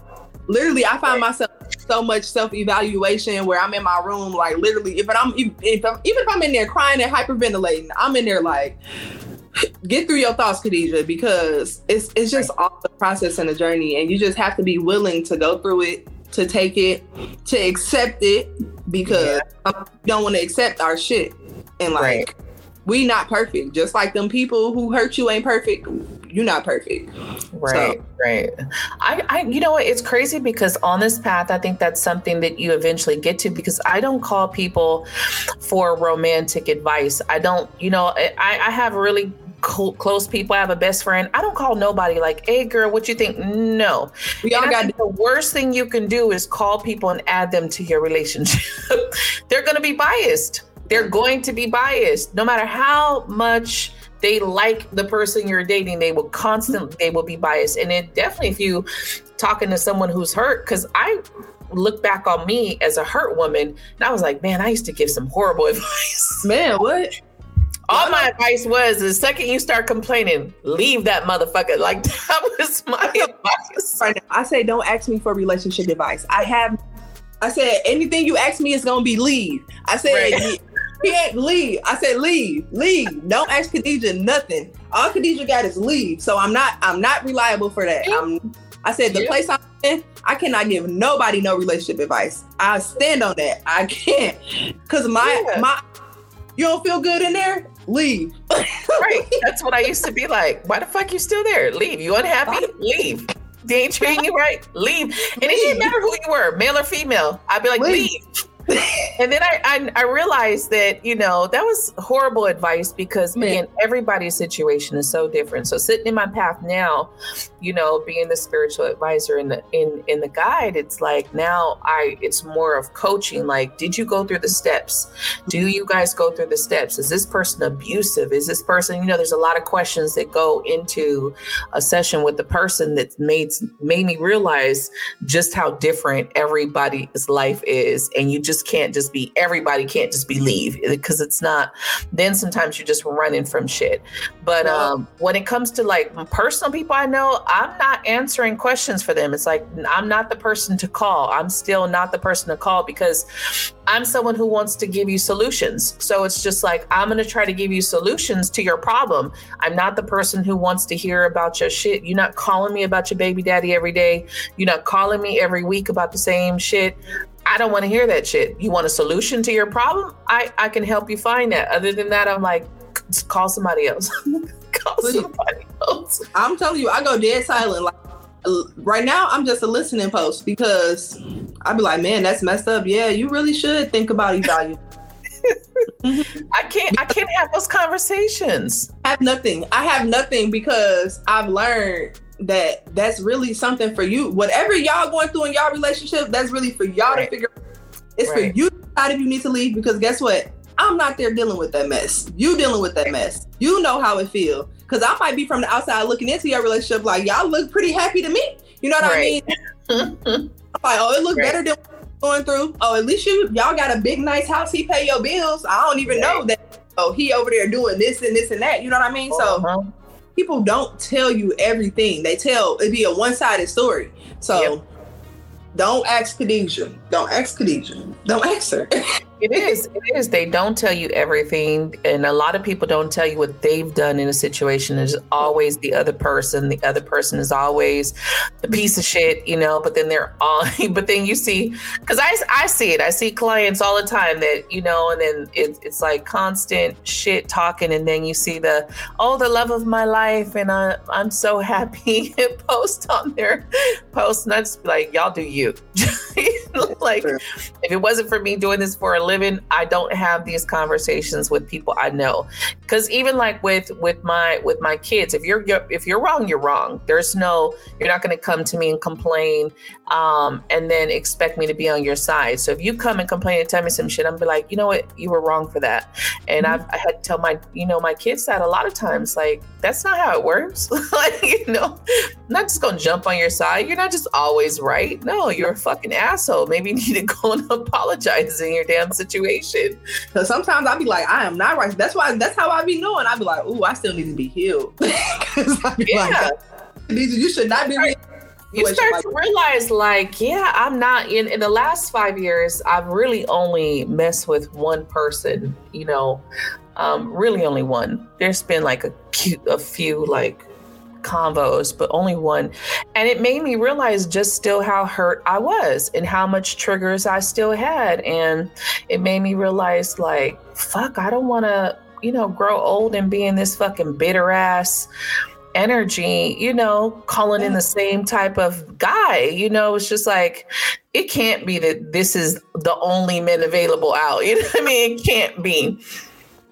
literally I find right. myself so much self-evaluation where I'm in my room, like, literally if I'm if I'm, even if I'm in there crying and hyperventilating, I'm in there like, get through your thoughts, Khadija, because it's it's just all the process and the journey, and you just have to be willing to go through it, to take it, to accept it, because yeah. we don't want to accept our shit, and like right. we not perfect. Just like them people who hurt you ain't perfect. You're not perfect. Right, so. right. I, I, you know what? It's crazy, because on this path, I think that's something that you eventually get to, because I don't call people for romantic advice. I don't, you know, I, I have really co- close people. I have a best friend. I don't call nobody like, hey girl, what you think? No. We all got the worst thing you can do is call people and add them to your relationship. They're going to be biased. They're going to be biased. No matter how much they like the person you're dating, they will constantly, they will be biased. And then definitely if you talking to someone who's hurt, because I look back on me as a hurt woman, and I was like, man, I used to give some horrible advice. Man, what? All my advice was, the second you start complaining, leave that motherfucker. Like, that was my advice. Right now, I say, don't ask me for relationship advice. I have, I said, anything you ask me is going to be leave. I said, right. you can't leave. I said, leave, leave. Don't ask Khadija nothing. All Khadija got is leave. So I'm not, I'm not reliable for that. I'm, I said, the yeah. place I'm in, I cannot give nobody no relationship advice. I stand on that. I can't. Because my, yeah. my, you don't feel good in there? Leave. Right. That's what I used to be like. Why the fuck you still there? Leave. You unhappy? Leave. They ain't treating you right? Leave. And leave. It didn't matter who you were, male or female. I'd be like, leave. leave. And then I, I I realized that, you know, that was horrible advice because, man, again, everybody's situation is so different. So sitting in my path now, you know, being the spiritual advisor and the in in the guide, it's like now I it's more of coaching. Like, did you go through the steps? Do you guys go through the steps? Is this person abusive? Is this person, you know, there's a lot of questions that go into a session with the person that made made me realize just how different everybody's life is, and you just can't just be everybody can't just be leave because it's not. Then sometimes you're just running from shit. But um, when it comes to like personal people I know, I'm not answering questions for them. It's like I'm not the person to call. I'm still not the person to call because I'm someone who wants to give you solutions. So it's just like I'm gonna try to give you solutions to your problem. I'm not the person who wants to hear about your shit. You're not calling me about your baby daddy every day. You're not calling me every week about the same shit. I don't want to hear that shit. You want a solution to your problem? I, I can help you find that. Other than that, I'm like, call somebody else. Call somebody else. I'm telling you, I go dead silent. Like right now, I'm just a listening post because I'd be like, man, that's messed up. Yeah, you really should think about evaluating. I can't. I can't have those conversations. I have nothing. I have nothing because I've learned that that's really something for you. Whatever y'all going through in y'all relationship, that's really for y'all right. to figure out. It's right. for you to decide if you need to leave, because guess what? I'm not there dealing with that mess. You dealing with that mess. You know how it feel. Because I might be from the outside looking into your relationship like, y'all look pretty happy to me. You know what right. I mean? I'm like, oh, it looked right. better than what I'm going through. Oh, at least you, y'all got a big, nice house. He pay your bills. I don't even right. know that. Oh, he over there doing this and this and that. You know what I mean? Uh-huh. So people don't tell you everything. They tell, it'd be a one-sided story. So yep. don't ask Khadija. Don't ask Khadija. Don't ask her. It is. It is. They don't tell you everything. And a lot of people don't tell you what they've done in a situation. There's always the other person. The other person is always the piece of shit, you know, but then they're all, but then you see, because I, I see it. I see clients all the time that, you know, and then it, it's like constant shit talking. And then you see the, oh, the love of my life. And I, I'm so happy post on their post. And I just be like, y'all do you. Like, if it wasn't for me doing this for a living, I don't have these conversations with people I know. Because even like with with my with my kids, if you're, you're if you're wrong, you're wrong. There's no, you're not going to come to me and complain um, and then expect me to be on your side. So if you come and complain and tell me some shit, I'm be like, you know what, you were wrong for that. And mm-hmm. I've, I had to tell my you know my kids that a lot of times, like that's not how it works. Like, you know, I'm not just gonna jump on your side. You're not just always right. No, you're a fucking asshole. Maybe you need to go and apologize in your damn situation. So sometimes I'll be like, I am not right. That's why. That's how I be knowing. I'll be like, ooh, I still need to be healed. I be yeah. like, you should not be. Right. You start to realize, like, yeah, I'm not in, in the last five years. I've really only messed with one person, you know, um, really only one. There's been like a cute, a few like convos, but only one. And it made me realize just still how hurt I was and how much triggers I still had. And it made me realize, like, fuck, I don't want to, you know, grow old and be in this fucking bitter ass energy, you know, calling in the same type of guy. You know, it's just like, it can't be that this is the only men available out. You know what I mean? It can't be.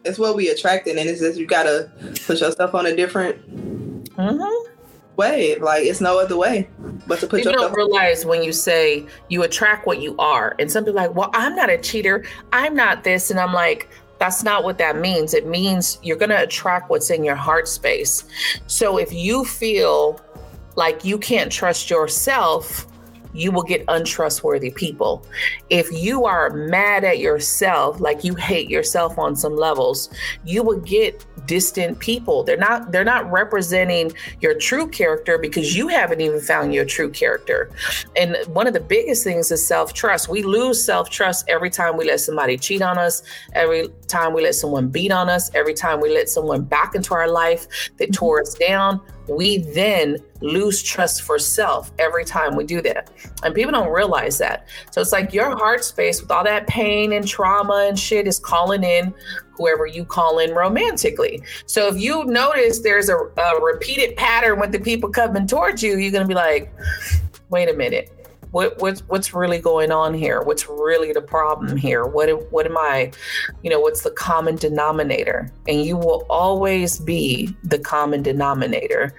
It's what we attracted, and it's just you gotta put yourself on a different mm-hmm. way. Like, it's no other way but to put you yourself. You don't realize when you say you attract what you are, and some people are like, well, I'm not a cheater, I'm not this, and I'm like, that's not what that means. It means you're going to attract what's in your heart space. So if you feel like you can't trust yourself, you will get untrustworthy people. If you are mad at yourself, like you hate yourself on some levels, you will get distant people. They're not, they're not representing your true character because you haven't even found your true character. And one of the biggest things is self-trust. We lose self-trust every time we let somebody cheat on us, every time we let someone beat on us, every time we let someone back into our life that tore us down. We then lose trust for self every time we do that. And people don't realize that. So it's like your heart space with all that pain and trauma and shit is calling in whoever you call in romantically. So if you notice there's a, a repeated pattern with the people coming towards you, you're going to be like, wait a minute. What, what's what's really going on here? What's really the problem here? What what am I, you know, what's the common denominator? And you will always be the common denominator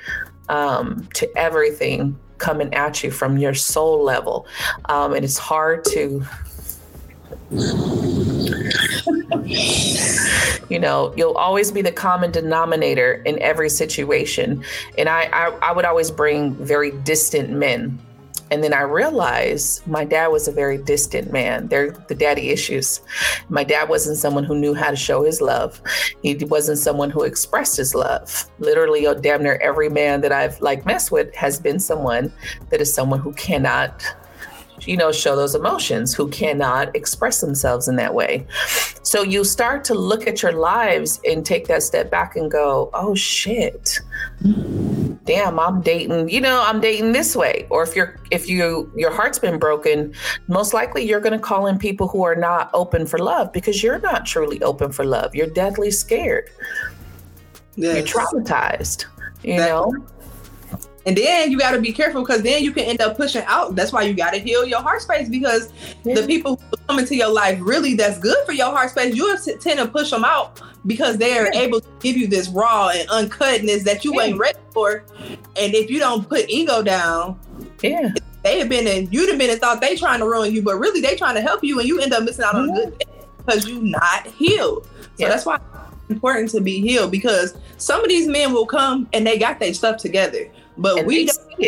um, to everything coming at you from your soul level. Um, and it's hard to, you know, you'll always be the common denominator in every situation. And I, I, I would always bring very distant men. And then I realized my dad was a very distant man. They're the daddy issues. My dad wasn't someone who knew how to show his love. He wasn't someone who expressed his love. Literally, oh, damn near every man that I've like messed with has been someone that is someone who cannot, you know, show those emotions, who cannot express themselves in that way. So you start to look at your lives and take that step back and go, oh, shit. Damn, I'm dating, you know, I'm dating this way. Or if you're, if you, your heart's been broken, most likely you're going to call in people who are not open for love because you're not truly open for love. You're deathly scared. Yes. You're traumatized, you exactly. know? And then you got to be careful because then you can end up pushing out. That's why you got to heal your heart space because yeah. the people who come into your life really that's good for your heart space, you t- tend to push them out because they are yeah. able to give you this raw and uncutness that you yeah. ain't ready for. And if you don't put ego down, yeah, they have been in, you'd have been and thought they trying to ruin you, but really they trying to help you and you end up missing out on yeah. a good day because you not healed. So yeah. that's why it's important to be healed because some of these men will come and they got their stuff together. But and we don't see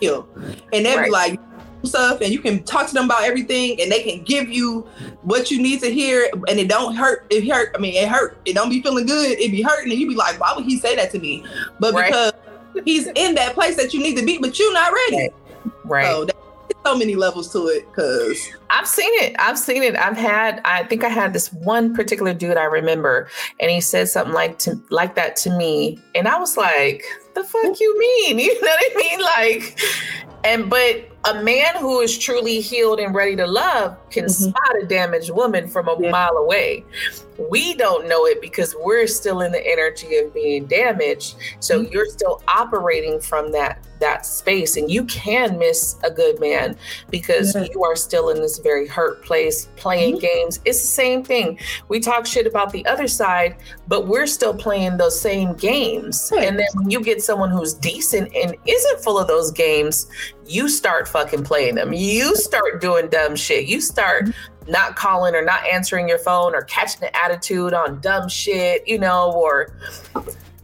it. And they right. be like stuff and you can talk to them about everything and they can give you what you need to hear and it don't hurt. It hurt. I mean, it hurt. It don't be feeling good. It be hurting. And you be like, why would he say that to me? But right. because he's in that place that you need to be, but you're not ready. Right. So that- so many levels to it because I've seen it. I've seen it. I've had, I think I had this one particular dude I remember and he said something like to, like that to me. And I was like, the fuck you mean? You know what I mean? Like, and, but a man who is truly healed and ready to love can mm-hmm. spot a damaged woman from a yeah. mile away. We don't know it because we're still in the energy of being damaged. So mm-hmm. you're still operating from that, that space and you can miss a good man because yeah. you are still in this very hurt place playing mm-hmm. games. It's the same thing. We talk shit about the other side, but we're still playing those same games. Right. And then when you get someone who's decent and isn't full of those games, you start fucking playing them. You start doing dumb shit. You start mm-hmm. not calling or not answering your phone or catching an attitude on dumb shit, you know, or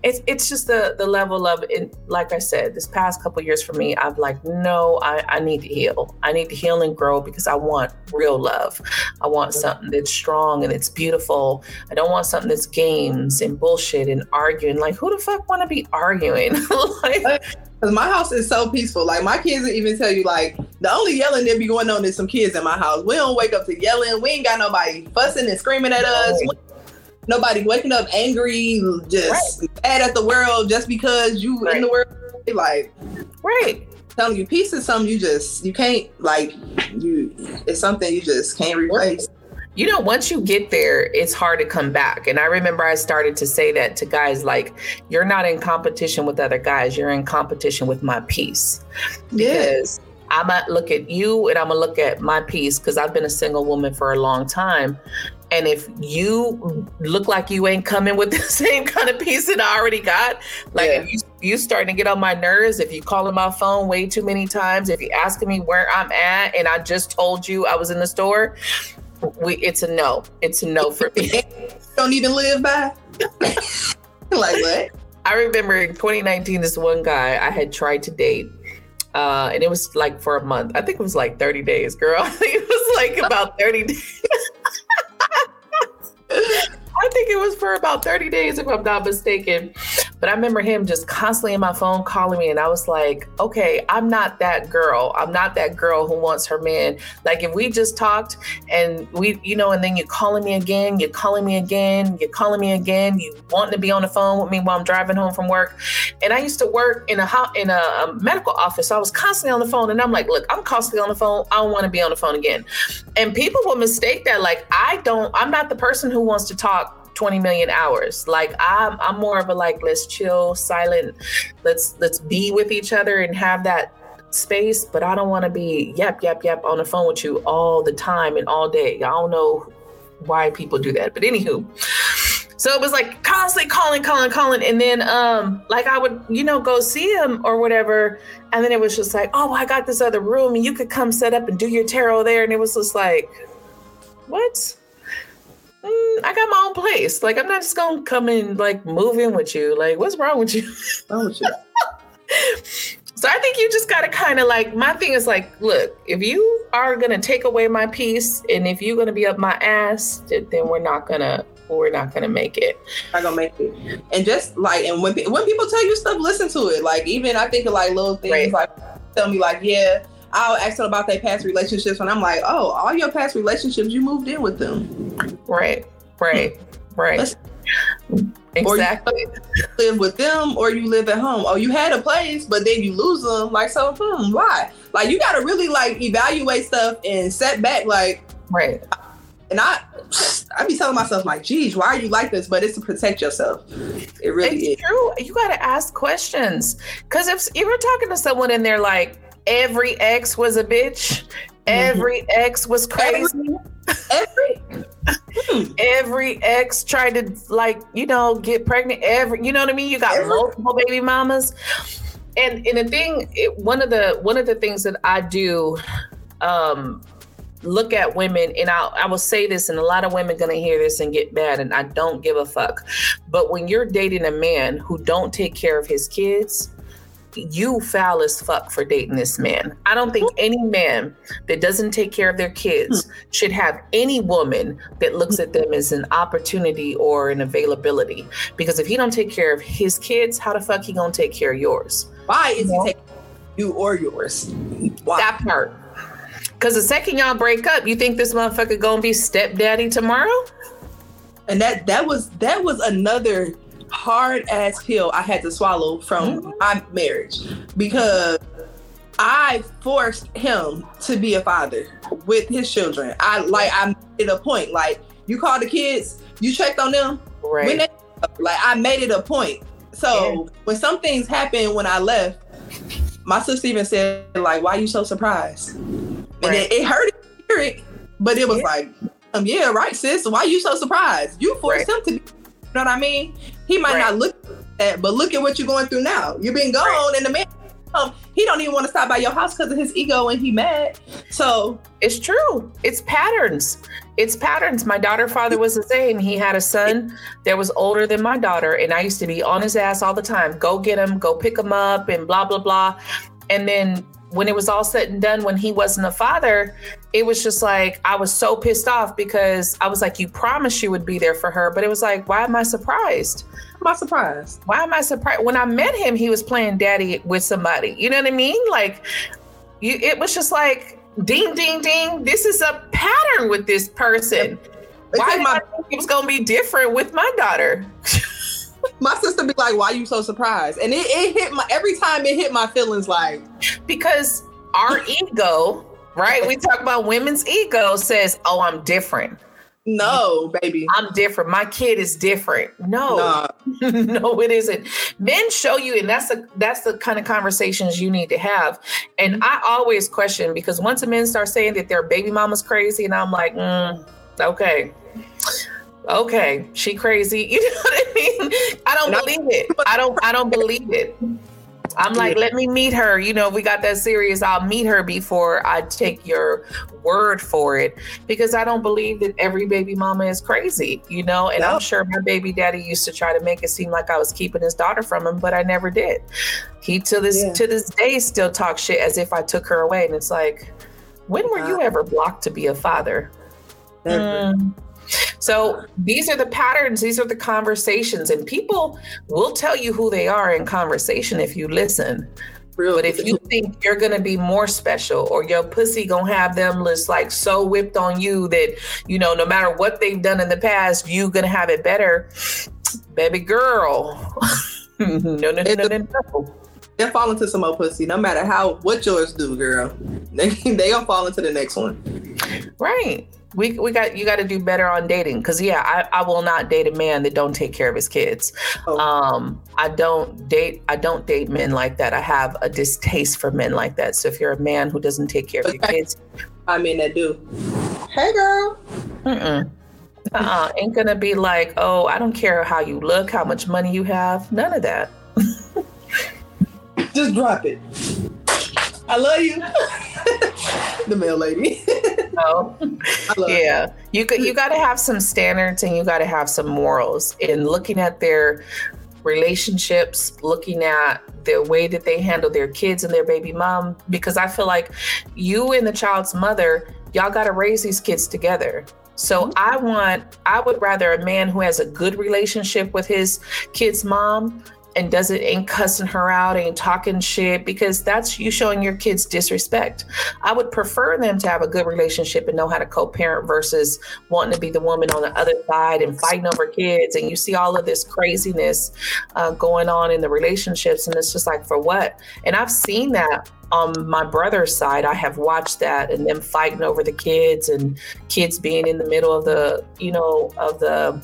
it's it's just the, the level of, it, like I said, this past couple of years for me, I've like, no, I, I need to heal. I need to heal and grow because I want real love. I want something that's strong and it's beautiful. I don't want something that's games and bullshit and arguing. Like, who the fuck want to be arguing? Like, because my house is so peaceful. Like, my kids even tell you, like, the only yelling that be going on is some kids in my house. We don't wake up to yelling. We ain't got nobody fussing and screaming at no. us. Nobody waking up angry, just right. mad at the world just because you right. in the world. Like, right. I'm telling you, peace is something you just, you can't, like, you. It's something you just can't replace. You know, once you get there, it's hard to come back. And I remember I started to say that to guys, like, you're not in competition with other guys. You're in competition with my peace. Yes. I'm going to look at you and I'm going to look at my peace because I've been a single woman for a long time. And if you look like you ain't coming with the same kind of peace that I already got, like yeah. if you, you starting to get on my nerves, if you calling my phone way too many times, if you asking me where I'm at and I just told you I was in the store, we, it's a no. It's a no for me. Don't even live by? Like what? I remember in twenty nineteen, this one guy I had tried to date. Uh, and it was like for a month. I think it was like thirty days, girl. It was like about thirty days. I think it was for about thirty days, if I'm not mistaken. But I remember him just constantly in my phone calling me. And I was like, okay, I'm not that girl. I'm not that girl who wants her man. Like if we just talked and we, you know, and then you're calling me again, you're calling me again, you're calling me again, you wanting to be on the phone with me while I'm driving home from work. And I used to work in a ho- in a medical office. So I was constantly on the phone and I'm like, look, I'm constantly on the phone. I don't want to be on the phone again. And people will mistake that. Like, I don't, I'm not the person who wants to talk twenty million hours. Like I'm, I'm more of a like, let's chill, silent. Let's, let's be with each other and have that space. But I don't want to be yep, yep, yep on the phone with you all the time and all day. I don't know why people do that, but anywho. So it was like constantly calling, calling, calling. And then um, like I would, you know, go see him or whatever. And then it was just like, oh, I got this other room and you could come set up and do your tarot there. And it was just like, what? Mm, I got my own place. Like, I'm not just going to come and like move in with you. Like, what's wrong with you? Oh, so I think you just got to kind of like, my thing is like, look, if you are going to take away my peace and if you're going to be up my ass, then we're not going to, we're not going to make it. Not going to make it. And just like, and when, when people tell you stuff, listen to it. Like, even I think of like little things, right. Like tell me like, yeah, I'll ask them about their past relationships. And I'm like, oh, all your past relationships, you moved in with them. Right, right, right. That's, exactly. Live with them or you live at home. Oh, you had a place, but then you lose them. Like, so, hmm, why? Like, you got to really, like, evaluate stuff and set back, like. Right. And I I be telling myself, like, geez, why are you like this? But it's to protect yourself. It really it's is. It's true. You got to ask questions. Because if, if you're talking to someone and they're like, every ex was a bitch. Every mm-hmm. ex was crazy. Every every, every ex tried to like, you know, get pregnant. Every, you know what I mean? You got every. multiple baby mamas. And and the thing, it, one of the one of the things that I do um look at women, and I I will say this, and a lot of women gonna hear this and get mad, and I don't give a fuck. But when you're dating a man who don't take care of his kids, you foul as fuck for dating this man. I don't think any man that doesn't take care of their kids should have any woman that looks at them as an opportunity or an availability. Because if he don't take care of his kids, how the fuck he gonna take care of yours? Why is he taking you or yours? Why? That part. Because the second y'all break up, you think this motherfucker gonna be stepdaddy tomorrow? And that that was that was another hard ass pill I had to swallow from mm-hmm. my marriage, because I forced him to be a father with his children. I like I made it a point. Like, you called the kids, you checked on them. Right. When they, like I made it a point. So yeah. When some things happened when I left, my sister even said, like, why are you so surprised? Right. And it, it hurt to hear it, but it was yeah. like, um, yeah, right, sis. Why are you so surprised? You forced right. him to be. You know what I mean? He might right. not look at, but look at what you're going through now. You've been gone, right. and the man, um, he don't even want to stop by your house because of his ego, and he mad. So it's true. It's patterns. It's patterns. My daughter's father was the same. He had a son that was older than my daughter, and I used to be on his ass all the time. Go get him. Go pick him up, and blah blah blah. And then when it was all said and done, when he wasn't a father, it was just like, I was so pissed off because I was like, you promised you would be there for her. But it was like, why am I surprised? Am I surprised? Why am I surprised? When I met him, he was playing daddy with somebody. You know what I mean? Like, you, it was just like, ding, ding, ding. This is a pattern with this person. Why did my- I think it was going to be different with my daughter? My sister be like, why are you so surprised? And it, it hit my, every time it hit my feelings, like. Because our ego, right? We talk about women's ego says, oh, I'm different. No, baby. I'm different. My kid is different. No, nah. No, it isn't. Men show you, and that's the that's the kind of conversations you need to have. And I always question, because once a man starts saying that their baby mama's crazy, and I'm like, mm, okay. Okay, she crazy. You know what I mean? I don't believe it. I don't I don't believe it. I'm like, yeah. Let me meet her. You know, we got that series. I'll meet her before I take your word for it, because I don't believe that every baby mama is crazy, you know, and no. I'm sure my baby daddy used to try to make it seem like I was keeping his daughter from him, but I never did. He to this, yeah. to this day still talks shit as if I took her away. And it's like, when were you ever blocked to be a father? Mm. So these are the patterns. These are the conversations, and people will tell you who they are in conversation if you listen. Really? But if you think you're going to be more special, or your pussy going to have them just like so whipped on you that, you know, no matter what they've done in the past, you're going to have it better. Baby girl. no, no, no, no, no, no. They'll fall into some old pussy, no matter how what yours do, girl. They they'll fall into the next one. Right. We we got you got to do better on dating, because yeah, I, I will not date a man that don't take care of his kids. Oh. Um, I don't date I don't date men like that. I have a distaste for men like that. So if you're a man who doesn't take care of your kids, I mean, that do. Hey, girl. Mm-mm. Uh-uh. Ain't gonna be like, oh, I don't care how you look, how much money you have, none of that. Just drop it. I love you. The male lady. Oh, I love yeah. That. You could, you got to have some standards, and you got to have some morals in looking at their relationships, looking at the way that they handle their kids and their baby mom, because I feel like you and the child's mother, y'all got to raise these kids together. So I want, I would rather a man who has a good relationship with his kid's mom and doesn't, ain't cussing her out, ain't talking shit, because that's you showing your kids disrespect. I would prefer them to have a good relationship and know how to co-parent versus wanting to be the woman on the other side and fighting over kids. And you see all of this craziness uh, going on in the relationships. And it's just like, for what? And I've seen that on my brother's side. I have watched that, and them fighting over the kids, and kids being in the middle of the, you know, of the,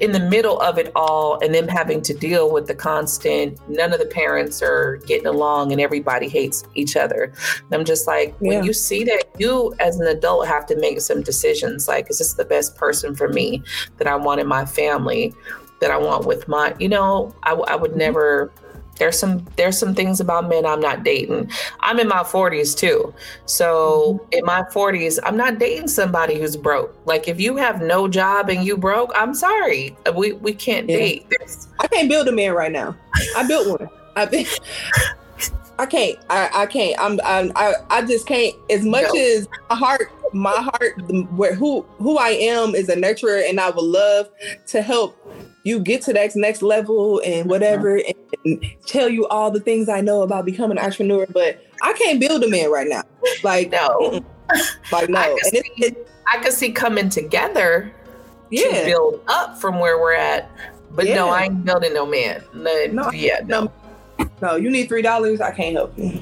in the middle of it all, and them having to deal with the constant, none of the parents are getting along and everybody hates each other. And I'm just like, yeah. When you see that, you as an adult have to make some decisions. Like, is this the best person for me that I want in my family, that I want with my, you know, I, I would never, there's some, there's some things about men I'm not dating. I'm in my forties too. So mm-hmm. In my forties, I'm not dating somebody who's broke. Like, if you have no job and you broke, I'm sorry. We we can't yeah. date. There's... I can't build a man right now. I built one. I been... I can't. I, I can't. I'm, I'm I I just can't. As much no. as my heart, my heart, where who who I am is a nurturer, and I would love to help you get to that next level and whatever, and tell you all the things I know about becoming an entrepreneur, but I can't build a man right now. Like, no. Like, no. I could, and see, it, it, I could see coming together yeah. to build up from where we're at, but yeah. no, I ain't building no man. No, no, yeah, no. no. No, you need three dollars, I can't help you.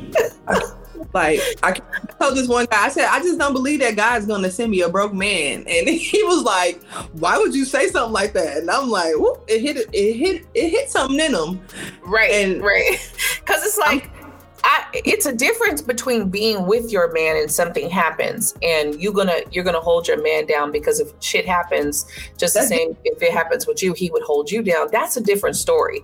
Like, I told this one guy, I said, I just don't believe that God's going to send me a broke man. And he was like, why would you say something like that? And I'm like, whoop, it hit, it hit, it hit something in him. Right. And right. Cause it's like, I, it's a difference between being with your man and something happens, and you're going to, you're going to hold your man down, because if shit happens, just the same, if it happens with you, he would hold you down. That's a different story.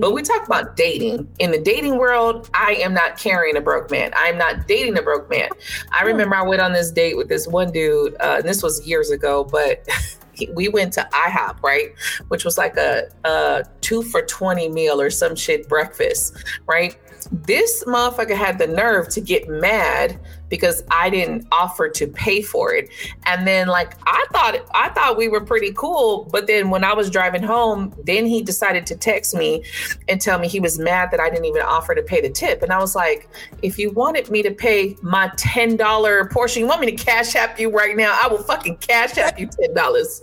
But we talk about dating. In the dating world, I am not carrying a broke man. I am not dating a broke man. I remember I went on this date with this one dude, uh, and this was years ago, but he, we went to IHOP, right? Which was like a, a two for twenty meal or some shit breakfast, right? This motherfucker had the nerve to get mad because I didn't offer to pay for it. And then like, I thought, I thought we were pretty cool. But then when I was driving home, then he decided to text me and tell me he was mad that I didn't even offer to pay the tip. And I was like, if you wanted me to pay my ten dollars portion, you want me to cash app you right now? I will fucking cash app you ten dollars.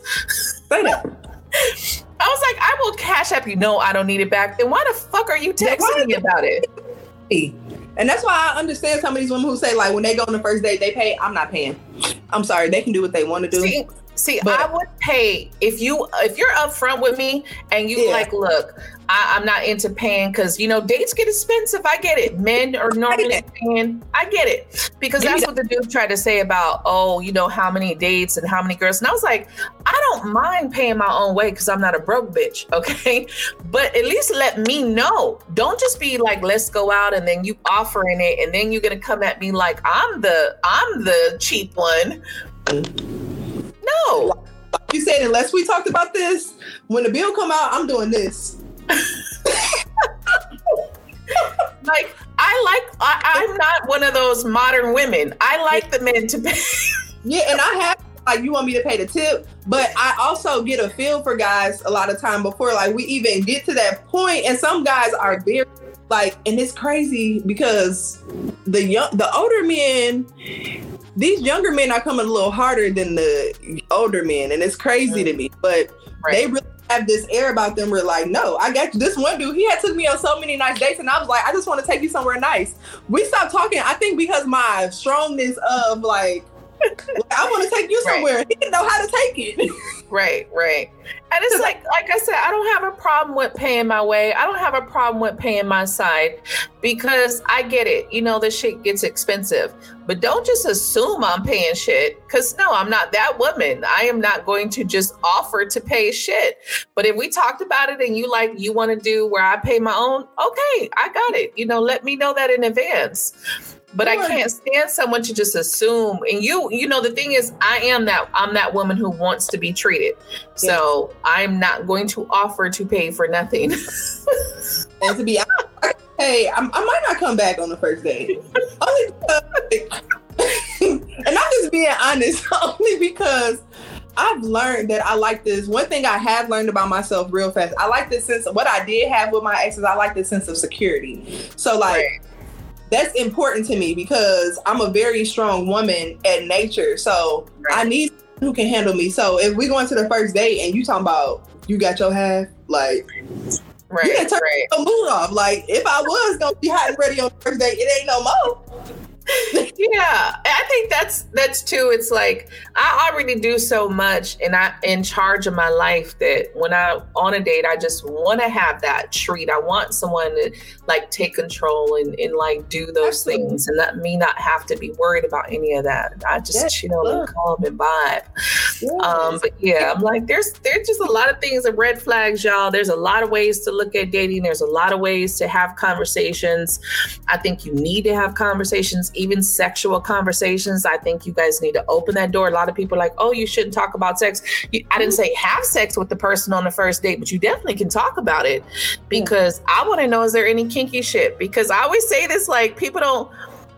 I was like, I will cash app you. No, I don't need it back. Then why the fuck are you texting me about it? And that's why I understand some of these women who say, like, when they go on the first date, they pay. I'm not paying. I'm sorry. They can do what they want to do. See, See, but, I would pay if you if you're upfront with me and you yeah. like, look, I, I'm not into paying because, you know, dates get expensive. I get it. Men are normally paying. I get it. Because that's what the dude tried to say about, oh, you know, how many dates and how many girls. And I was like, I don't mind paying my own way because I'm not a broke bitch. Okay. But at least let me know. Don't just be like, let's go out and then you offering it. And then you're going to come at me like I'm the I'm the cheap one. No. Like you said, unless we talked about this, when the bill come out, I'm doing this. Like I like I, I'm not one of those modern women. I like the men to pay. Yeah, and I have like you want me to pay the tip, but I also get a feel for guys a lot of time before like we even get to that point. And some guys are very like, and it's crazy because the young, the older men, these younger men are coming a little harder than the older men, and it's crazy mm-hmm. to me. But right. they really have this air about them. We're like, no, I got you. This one dude, he had took me on so many nice dates, and I was like, I just want to take you somewhere nice. We stopped talking, I think, because my strongness of like, I want to take you somewhere. Right. He didn't know how to take it. Right, right. And it's like, like I said, I don't have a problem with paying my way. I don't have a problem with paying my side because I get it. You know, this shit gets expensive. But don't just assume I'm paying shit because, no, I'm not that woman. I am not going to just offer to pay shit. But if we talked about it and you like you want to do where I pay my own, okay, I got it. You know, let me know that in advance. But I can't stand someone to just assume. And you, you know, the thing is, I am that I'm that woman who wants to be treated. So yeah. I'm not going to offer to pay for nothing. And to be honest, hey, I'm, I might not come back on the first date. Only because, and I'm just being honest, only because I've learned that I like this. One thing I have learned about myself real fast. I like this sense of what I did have with my exes. I like this sense of security. So like, right. that's important to me because I'm a very strong woman at nature. So right. I need someone who can handle me. So if we go into the first date and you talking about you got your half, like right, you can turn right. the mood off. Like if I was gonna be hot and ready on the first date, it ain't no more. Yeah, I think that's that's too. It's like I already do so much, and I'm in charge of my life. That when I'm on a date, I just want to have that treat. I want someone to like take control and, and like do those Absolutely. Things, and let me not have to be worried about any of that. I just yes, chill and calm and vibe. Yes. Um, but yeah, I'm like, there's there's just a lot of things of red flags, y'all. There's a lot of ways to look at dating. There's a lot of ways to have conversations. I think you need to have conversations. Even sexual conversations, I think you guys need to open that door. A lot of people are like, oh, you shouldn't talk about sex. You, I didn't say have sex with the person on the first date, but you definitely can talk about it because I want to know, is there any kinky shit? Because I always say this, like people don't,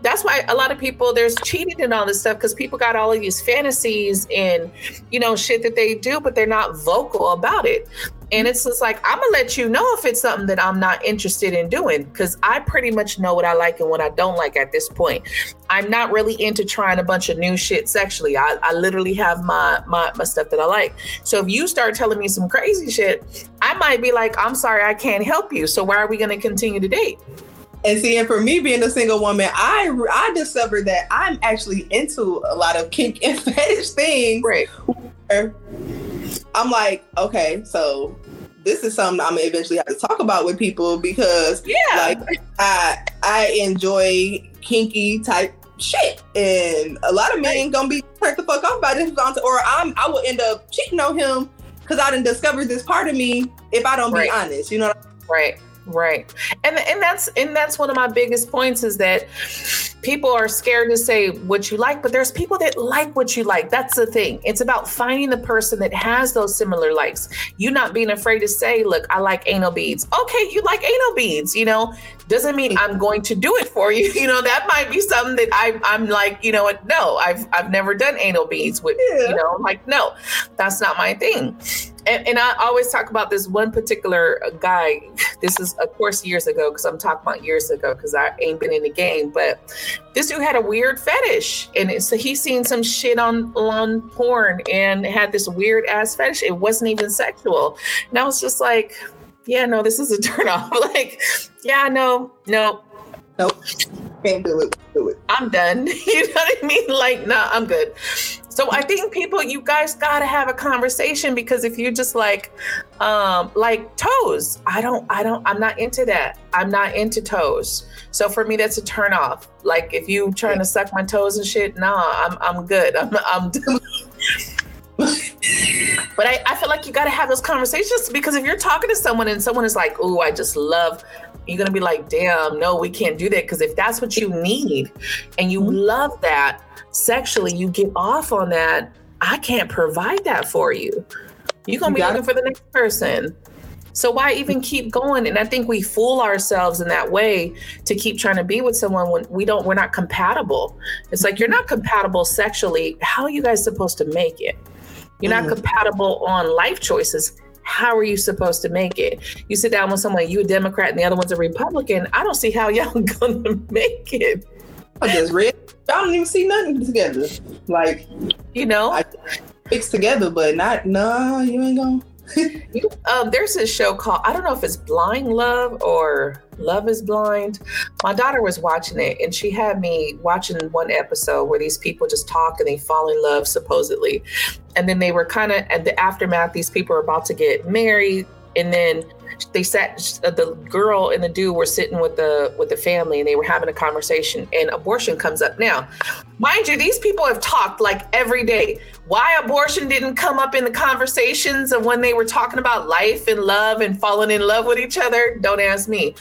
that's why a lot of people, there's cheating and all this stuff because people got all of these fantasies and, you know, shit that they do, but they're not vocal about it. And it's just like, I'm going to let you know if it's something that I'm not interested in doing because I pretty much know what I like and what I don't like at this point. I'm not really into trying a bunch of new shit sexually. I, I literally have my, my my stuff that I like. So if you start telling me some crazy shit, I might be like, I'm sorry, I can't help you. So why are we going to continue to date? And see, and for me being a single woman, I, I discovered that I'm actually into a lot of kink and fetish things. Right. I'm like, okay, so this is something I'm gonna eventually have to talk about with people because yeah. like I I enjoy kinky type shit, and a lot of men gonna be turned the fuck off by this, or I'm I will end up cheating on him because I done discovered this part of me if I don't right. be honest, you know what I mean? Right. Right. And and that's and that's one of my biggest points is that people are scared to say what you like, but there's people that like what you like. That's the thing. It's about finding the person that has those similar likes. You not being afraid to say, look, I like anal beads. Okay, you like anal beads, you know, doesn't mean I'm going to do it for you. You know, that might be something that I, I'm like, you know what? No, I've, I've never done anal beads with, yeah. you know, like, no, that's not my thing. And, and I always talk about this one particular guy. This is, of course, years ago, because I'm talking about years ago, because I ain't been in the game. But this dude had a weird fetish. And so he seen some shit on, on porn and had this weird ass fetish. It wasn't even sexual. And I was just like, yeah, no, this is a turn off. Like, yeah, no, no. Nope. can't do it, do it. I'm done. You know what I mean? Like, nah, I'm good. So I think people, you guys gotta have a conversation, because if you're just like, um, like toes, I don't, I don't, I'm not into that. I'm not into toes. So for me, that's a turn off. Like if you trying to suck my toes and shit, nah, I'm, I'm good. I'm, I'm done. But I, I feel like you gotta have those conversations, because if you're talking to someone and someone is like, "Ooh, I just love," you're gonna be like, "Damn, no, we can't do that." Because if that's what you need, and you love that sexually, you get off on that. I can't provide that for you. You're gonna be you looking for the next person. So why even keep going? And I think we fool ourselves in that way to keep trying to be with someone when we don't, we're not compatible. It's like, you're not compatible sexually. How are you guys supposed to make it? You're not mm. compatible on life choices. How are you supposed to make it? You sit down with someone, you a Democrat and the other one's a Republican. I don't see how y'all gonna make it. I just read. Y'all don't even see nothing together. Like, you know, I fix together, but not, no, you ain't gonna. um, there's this show called, I don't know if it's Blind Love or Love is Blind. My daughter was watching it and she had me watching one episode where these people just talk and they fall in love supposedly. And then they were kind of at the aftermath, these people are about to get married. And then they sat, the girl and the dude were sitting with the with the family and they were having a conversation, and abortion comes up. Now, mind you, these people have talked like every day. Why abortion didn't come up in the conversations of when they were talking about life and love and falling in love with each other? Don't ask me.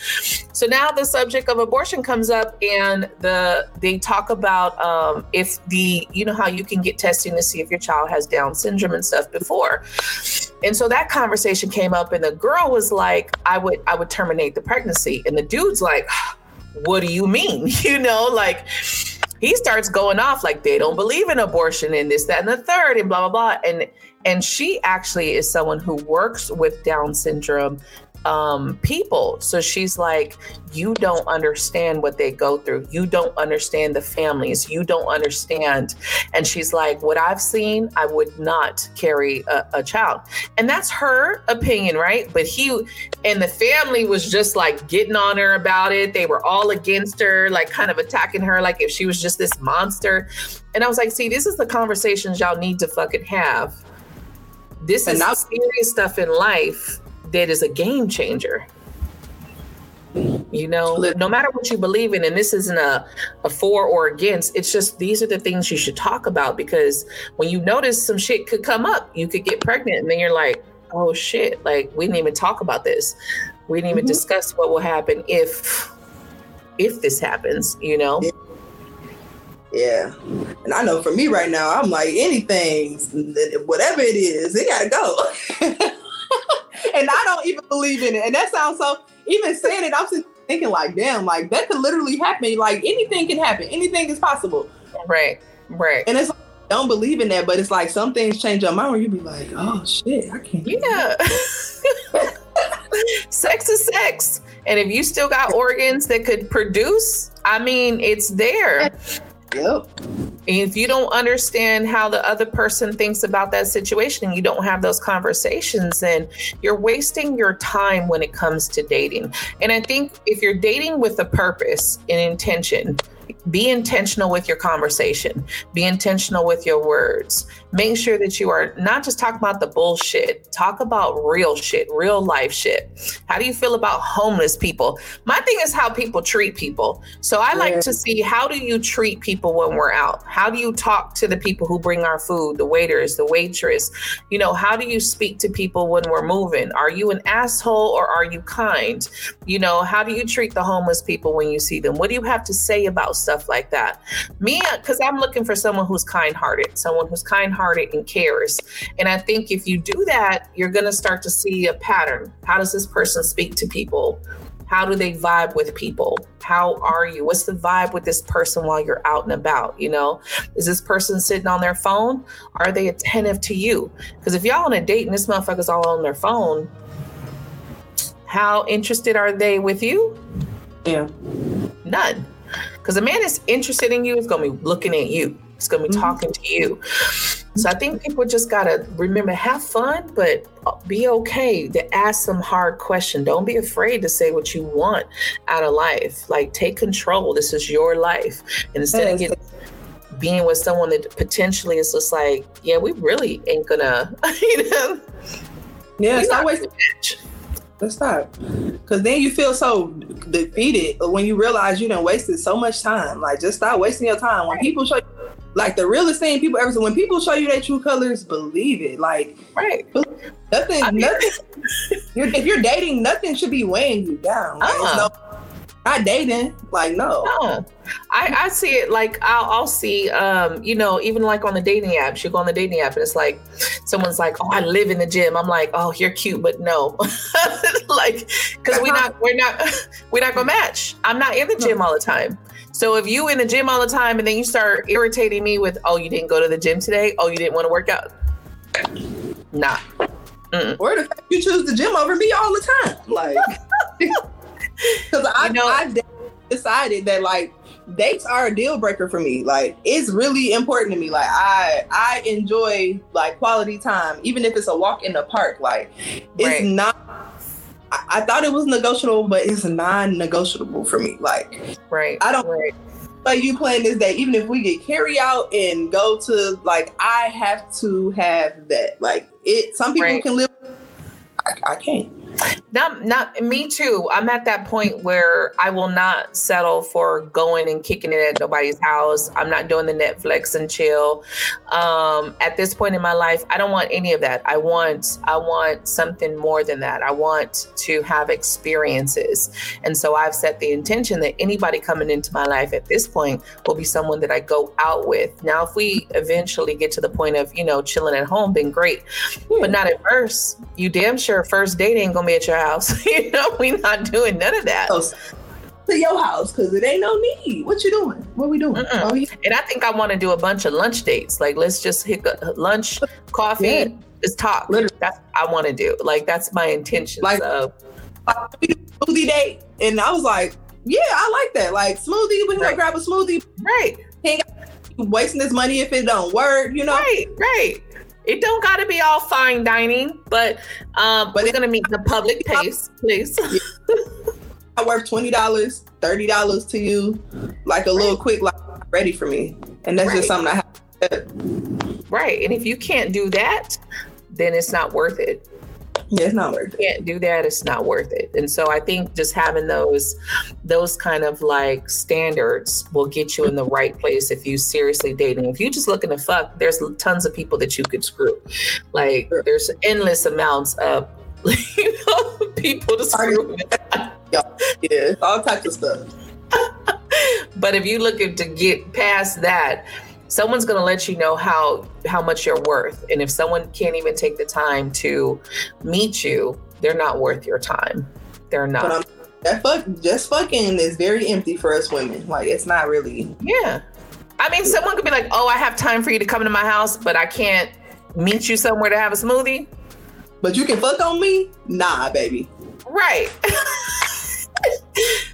So now the subject of abortion comes up, and the they talk about um, if the, you know how you can get testing to see if your child has Down syndrome and stuff before. And so that conversation came up, and the girl was like, I would, I would terminate the pregnancy. And the dude's like, what do you mean? You know, like he starts going off like they don't believe in abortion and this, that, and the third and blah, blah, blah. And, and she actually is someone who works with Down syndrome um, people. So she's like, you don't understand what they go through. You don't understand the families. You don't understand. And she's like, what I've seen, I would not carry a, a child. And that's her opinion, right? But he and the family was just like getting on her about it. They were all against her, like kind of attacking her, like if she was just this monster. And I was like, see, this is the conversations y'all need to fucking have. This is not serious stuff in life that is a game changer. You know, no matter what you believe in, and this isn't a, a for or against, it's just these are the things you should talk about, because when you notice some shit could come up, you could get pregnant and then you're like, oh shit, like we didn't even talk about this. We didn't even mm-hmm. discuss what will happen if, if this happens, you know? Yeah. Yeah. And I know for me right now, I'm like, anything, whatever it is, it gotta go. And I don't even believe in it. And that sounds so, even saying it, I'm just thinking like, damn, like that could literally happen. Like anything can happen. Anything is possible. Right. Right. And it's like, don't believe in that, but it's like some things change your mind where you be like, oh shit, I can't. Yeah. Sex is sex. And if you still got organs that could produce, I mean, it's there. Yep. If you don't understand how the other person thinks about that situation and you don't have those conversations, then you're wasting your time when it comes to dating. And I think if you're dating with a purpose and intention, be intentional with your conversation, be intentional with your words. Make sure that you are not just talking about the bullshit, talk about real shit, real life shit. How do you feel about homeless people? My thing is how people treat people. So I like to see, how do you treat people when we're out? How do you talk to the people who bring our food, the waiters, the waitress? You know, how do you speak to people when we're moving? Are you an asshole or are you kind? You know, how do you treat the homeless people when you see them? What do you have to say about stuff like that? Me, because I'm looking for someone who's kind-hearted, someone who's kind-hearted and cares. And I think if you do that, you're going to start to see a pattern. How does this person speak to people? How do they vibe with people? How are you? What's the vibe with this person while you're out and about? You know, is this person sitting on their phone? Are they attentive to you? Because if y'all on a date and this motherfucker's all on their phone, how interested are they with you? Yeah. None. Because a man that's interested in you is going to be looking at you. It's going to be mm-hmm. talking to you. So I think people just got to remember, have fun, but be okay to ask some hard questions. Don't be afraid to say what you want out of life. Like, take control. This is your life. And instead yes. of getting... being with someone that potentially is just like, yeah, we really ain't gonna, you know. Yeah, it's not wasting much. Let's stop. Because then you feel so defeated when you realize you done wasted so much time. Like, just stop wasting your time. When right. people show you, like, the realest thing people ever say, when people show you their true colors, believe it. Like, right. nothing, I mean, nothing. you're, if you're dating, nothing should be weighing you down. Right? Uh-huh. So, not dating, like, no. No. I, I see it like I'll, I'll see, um, you know, even like on the dating apps, you go on the dating app and it's like, someone's like, oh, I live in the gym. I'm like, oh, you're cute, but no, like, cause we not, we're not, we're not gonna match. I'm not in the gym all the time. So if you in the gym all the time and then you start irritating me with, oh, you didn't go to the gym today. Oh, you didn't want to work out. Nah. Mm-mm. Or the fact you choose the gym over me all the time. Like, because I, you know, I decided that, like, dates are a deal breaker for me. Like, it's really important to me. Like, I I enjoy, like, quality time, even if it's a walk in the park. Like, it's right. not, I, I thought it was negotiable, but it's non-negotiable for me. Like, right. I don't right. like you playing this day, even if we get carry out and go to, like, I have to have that. Like, it. Some people right. can live, I, I can't. Not, not me too. I'm at that point where I will not settle for going and kicking it at nobody's house. I'm not doing the Netflix and chill. Um, at this point in my life, I don't want any of that. I want, I want something more than that. I want to have experiences. And so I've set the intention that anybody coming into my life at this point will be someone that I go out with. Now, if we eventually get to the point of, you know, chilling at home, then great, but not at first. You damn sure first date ain't gonna be at your house. You know, we not doing none of that. To your house, because it ain't no need. What you doing? What we doing? Oh, yeah. And I think I want to do a bunch of lunch dates. Like, let's just hit lunch, coffee, yeah. just talk. Literally. That's what I want to do. Like, that's my intention. Like, so. Like smoothie date, and I was like, yeah, I like that. Like, smoothie, we can right. like, grab a smoothie. Right. Ain't wasting this money if it don't work. You know. Right. Right. It don't gotta be all fine dining, but um, but we're gonna meet the public pace, please. I worth twenty dollars, thirty dollars to you, like a right. little quick, like ready for me, and that's right. just something I have to. Right, and if you can't do that, then it's not worth it. Yeah, it's not worth it. You can't do that, it's not worth it. And so I think just having those those kind of like standards will get you in the right place if you seriously dating. If you just looking to fuck, there's tons of people that you could screw. Like, there's endless amounts of, you know, people to screw with. Yeah, all types of stuff. But if you looking to get past that, someone's going to let you know how, how much you're worth. And if someone can't even take the time to meet you, they're not worth your time. They're not. But I'm, that fuck, just fucking is very empty for us women. Like, it's not really. Yeah. I mean, yeah. someone could be like, oh, I have time for you to come to my house, but I can't meet you somewhere to have a smoothie. But you can fuck on me? Nah, baby. Right.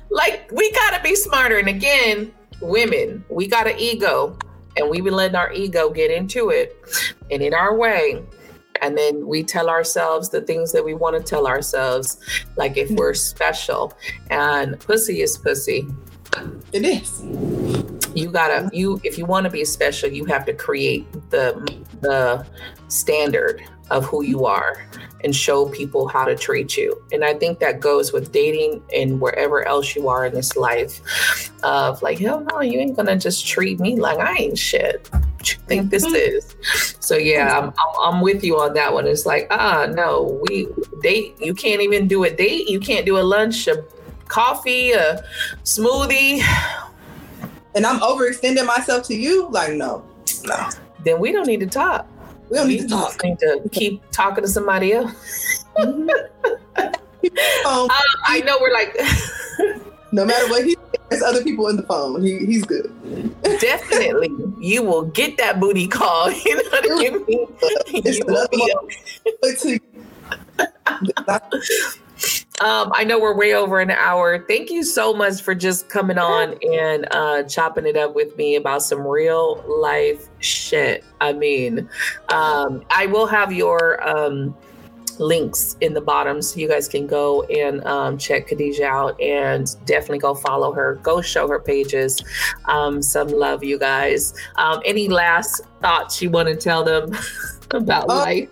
Like, we got to be smarter. And again, women, we got an ego. And we be letting our ego get into it and in our way. And then we tell ourselves the things that we want to tell ourselves, like if we're special. And pussy is pussy. It is. You gotta, you, if you want to be special, you have to create the, the standard of who you are and show people how to treat you. And I think that goes with dating and wherever else you are in this life of like, hell no, you ain't gonna just treat me like I ain't shit. What you think this is? So yeah, I'm, I'm, I'm with you on that one. It's like, ah, uh, no, we date. You can't even do a date. You can't do a lunch, a coffee, a smoothie. And I'm overextending myself to you? Like, no, no. Then we don't need to talk. We don't need to talk. Need to keep talking to somebody else. Mm-hmm. um, I, I know we're like, no matter what he says, there's other people in the phone. He he's good. Definitely, you will get that booty call. You know what I mean? It's another one. Um, I know we're way over an hour. Thank you so much for just coming on and uh, chopping it up with me about some real life shit. I mean, um, I will have your um, links in the bottom so you guys can go and um, check Khadija out and definitely go follow her. Go show her pages. Um, some love, you guys. Um, any last thoughts you want to tell them about um- life?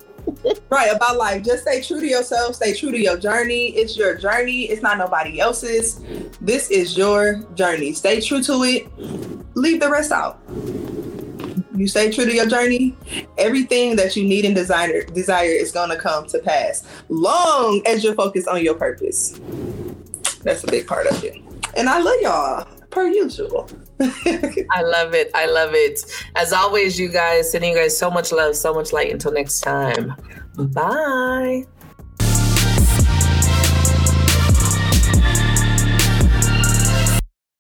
Right, about life. Just stay true to yourself. Stay true to your journey. It's your journey. It's not nobody else's. This is your journey. Stay true to it. Leave the rest out. You stay true to your journey. Everything that you need and desire, desire is going to come to pass. Long as you're focused on your purpose. That's a big part of it. And I love y'all. Per usual. I love it. I love it. As always, you guys, sending you guys so much love, so much light. Until next time. Bye.